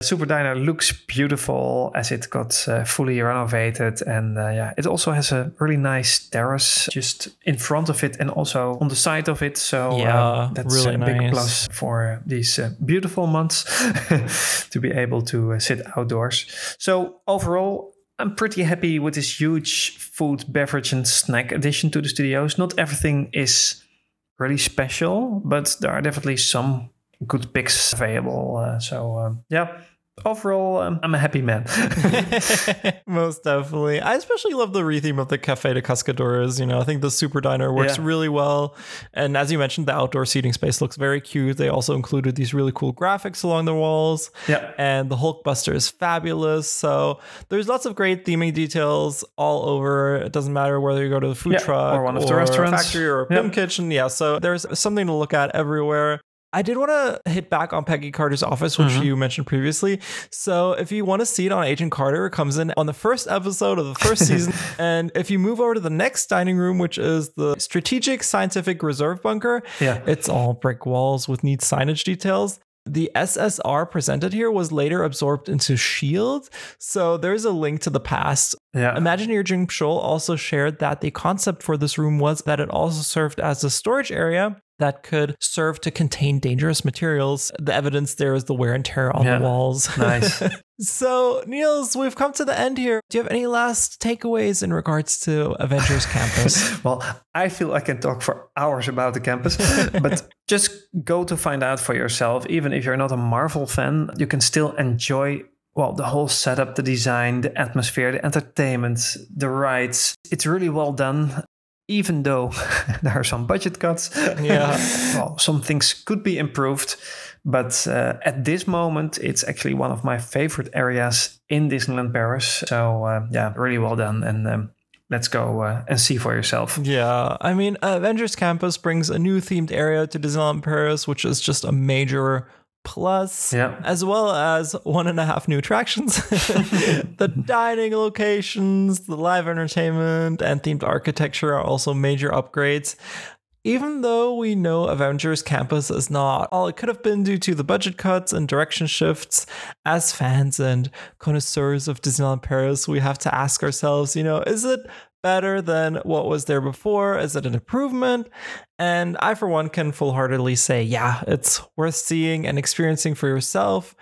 Super Diner looks beautiful as it got fully renovated. And yeah, it also has a really nice terrace just in front of it and also on the side of it. So yeah, that's really a big plus for these beautiful months to be able to sit outdoors. So overall, I'm pretty happy with this huge food, beverage and snack addition to the studios. Not everything is really special, but there are definitely some good picks available. Yeah, overall, I'm a happy man. Most definitely. I especially love the retheme of the Café de Cascadeurs. You know, I think the Super Diner works really well. And as you mentioned, the outdoor seating space looks very cute. They also included these really cool graphics along the walls. Yeah. And the Hulkbuster is fabulous. So there's lots of great theming details all over. It doesn't matter whether you go to the food truck or one of the restaurants, factory or a Pym kitchen. Yeah. So there's something to look at everywhere. I did want to hit back on Peggy Carter's office, which you mentioned previously. So if you want to see it on Agent Carter, it comes in on the first episode of the first season. And if you move over to the next dining room, which is the Strategic Scientific Reserve Bunker, it's all brick walls with neat signage details. The SSR presented here was later absorbed into S.H.I.E.L.D., so there's a link to the past. Yeah. Imagineer Jim Scholl also shared that the concept for this room was that it also served as a storage area that could serve to contain dangerous materials. The evidence there is the wear and tear on the walls. Nice. So, Niels, we've come to the end here. Do you have any last takeaways in regards to Avengers Campus? Well, I feel I can talk for hours about the campus, but just go to find out for yourself. Even if you're not a Marvel fan, you can still enjoy, well, the whole setup, the design, the atmosphere, the entertainment, the rides. It's really well done. even though there are some budget cuts. Yeah. Well, some things could be improved, but at this moment, it's actually one of my favorite areas in Disneyland Paris. So yeah, really well done. And let's go and see for yourself. Yeah, I mean, Avengers Campus brings a new themed area to Disneyland Paris, which is just a major plus, yeah, as well as 1.5 new attractions, the dining locations, the live entertainment, and themed architecture are also major upgrades. Even though we know Avengers Campus is not all it could have been due to the budget cuts and direction shifts, as fans and connoisseurs of Disneyland Paris, we have to ask ourselves, you know, is it better than what was there before? Is it an improvement? And I, for one, can full-heartedly say, yeah, it's worth seeing and experiencing for yourself.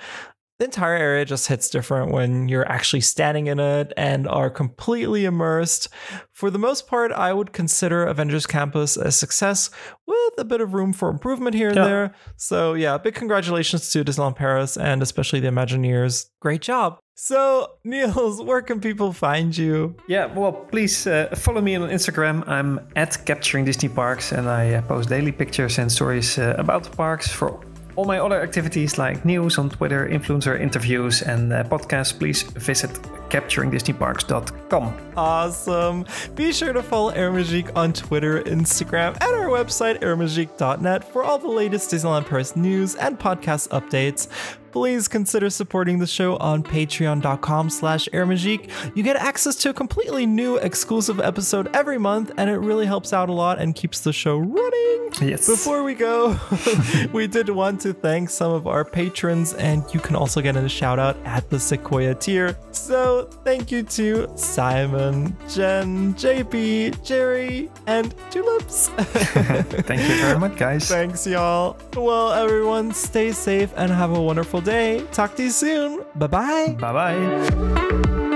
The entire area just hits different when you're actually standing in it and are completely immersed. For the most part, I would consider Avengers Campus a success with a bit of room for improvement here and there. So yeah, big congratulations to Disneyland Paris and especially the Imagineers. Great job. So, Niels, where can people find you? Yeah, well, please follow me on Instagram. I'm at Capturing Disney Parks, and I post daily pictures and stories about the parks. For all my other activities like news on Twitter, influencer interviews, and podcasts, please visit capturingdisneyparks.com. Awesome. Be sure to follow Air Magique on Twitter, Instagram, and our website, airmagique.net, for all the latest Disneyland Paris news and podcast updates. Please consider supporting the show on patreon.com/airmagique. You get access to a completely new exclusive episode every month, and it really helps out a lot and keeps the show running. Yes. Before we go, we did want to thank some of our patrons, and you can also get a shout out at the Sequoia tier. So thank you to Simon, Jen, JP, Jerry, and Tulips. Thank you very much, guys. Thanks, y'all. Well, everyone, stay safe and have a wonderful day. Talk to you soon. Bye-bye. Bye-bye.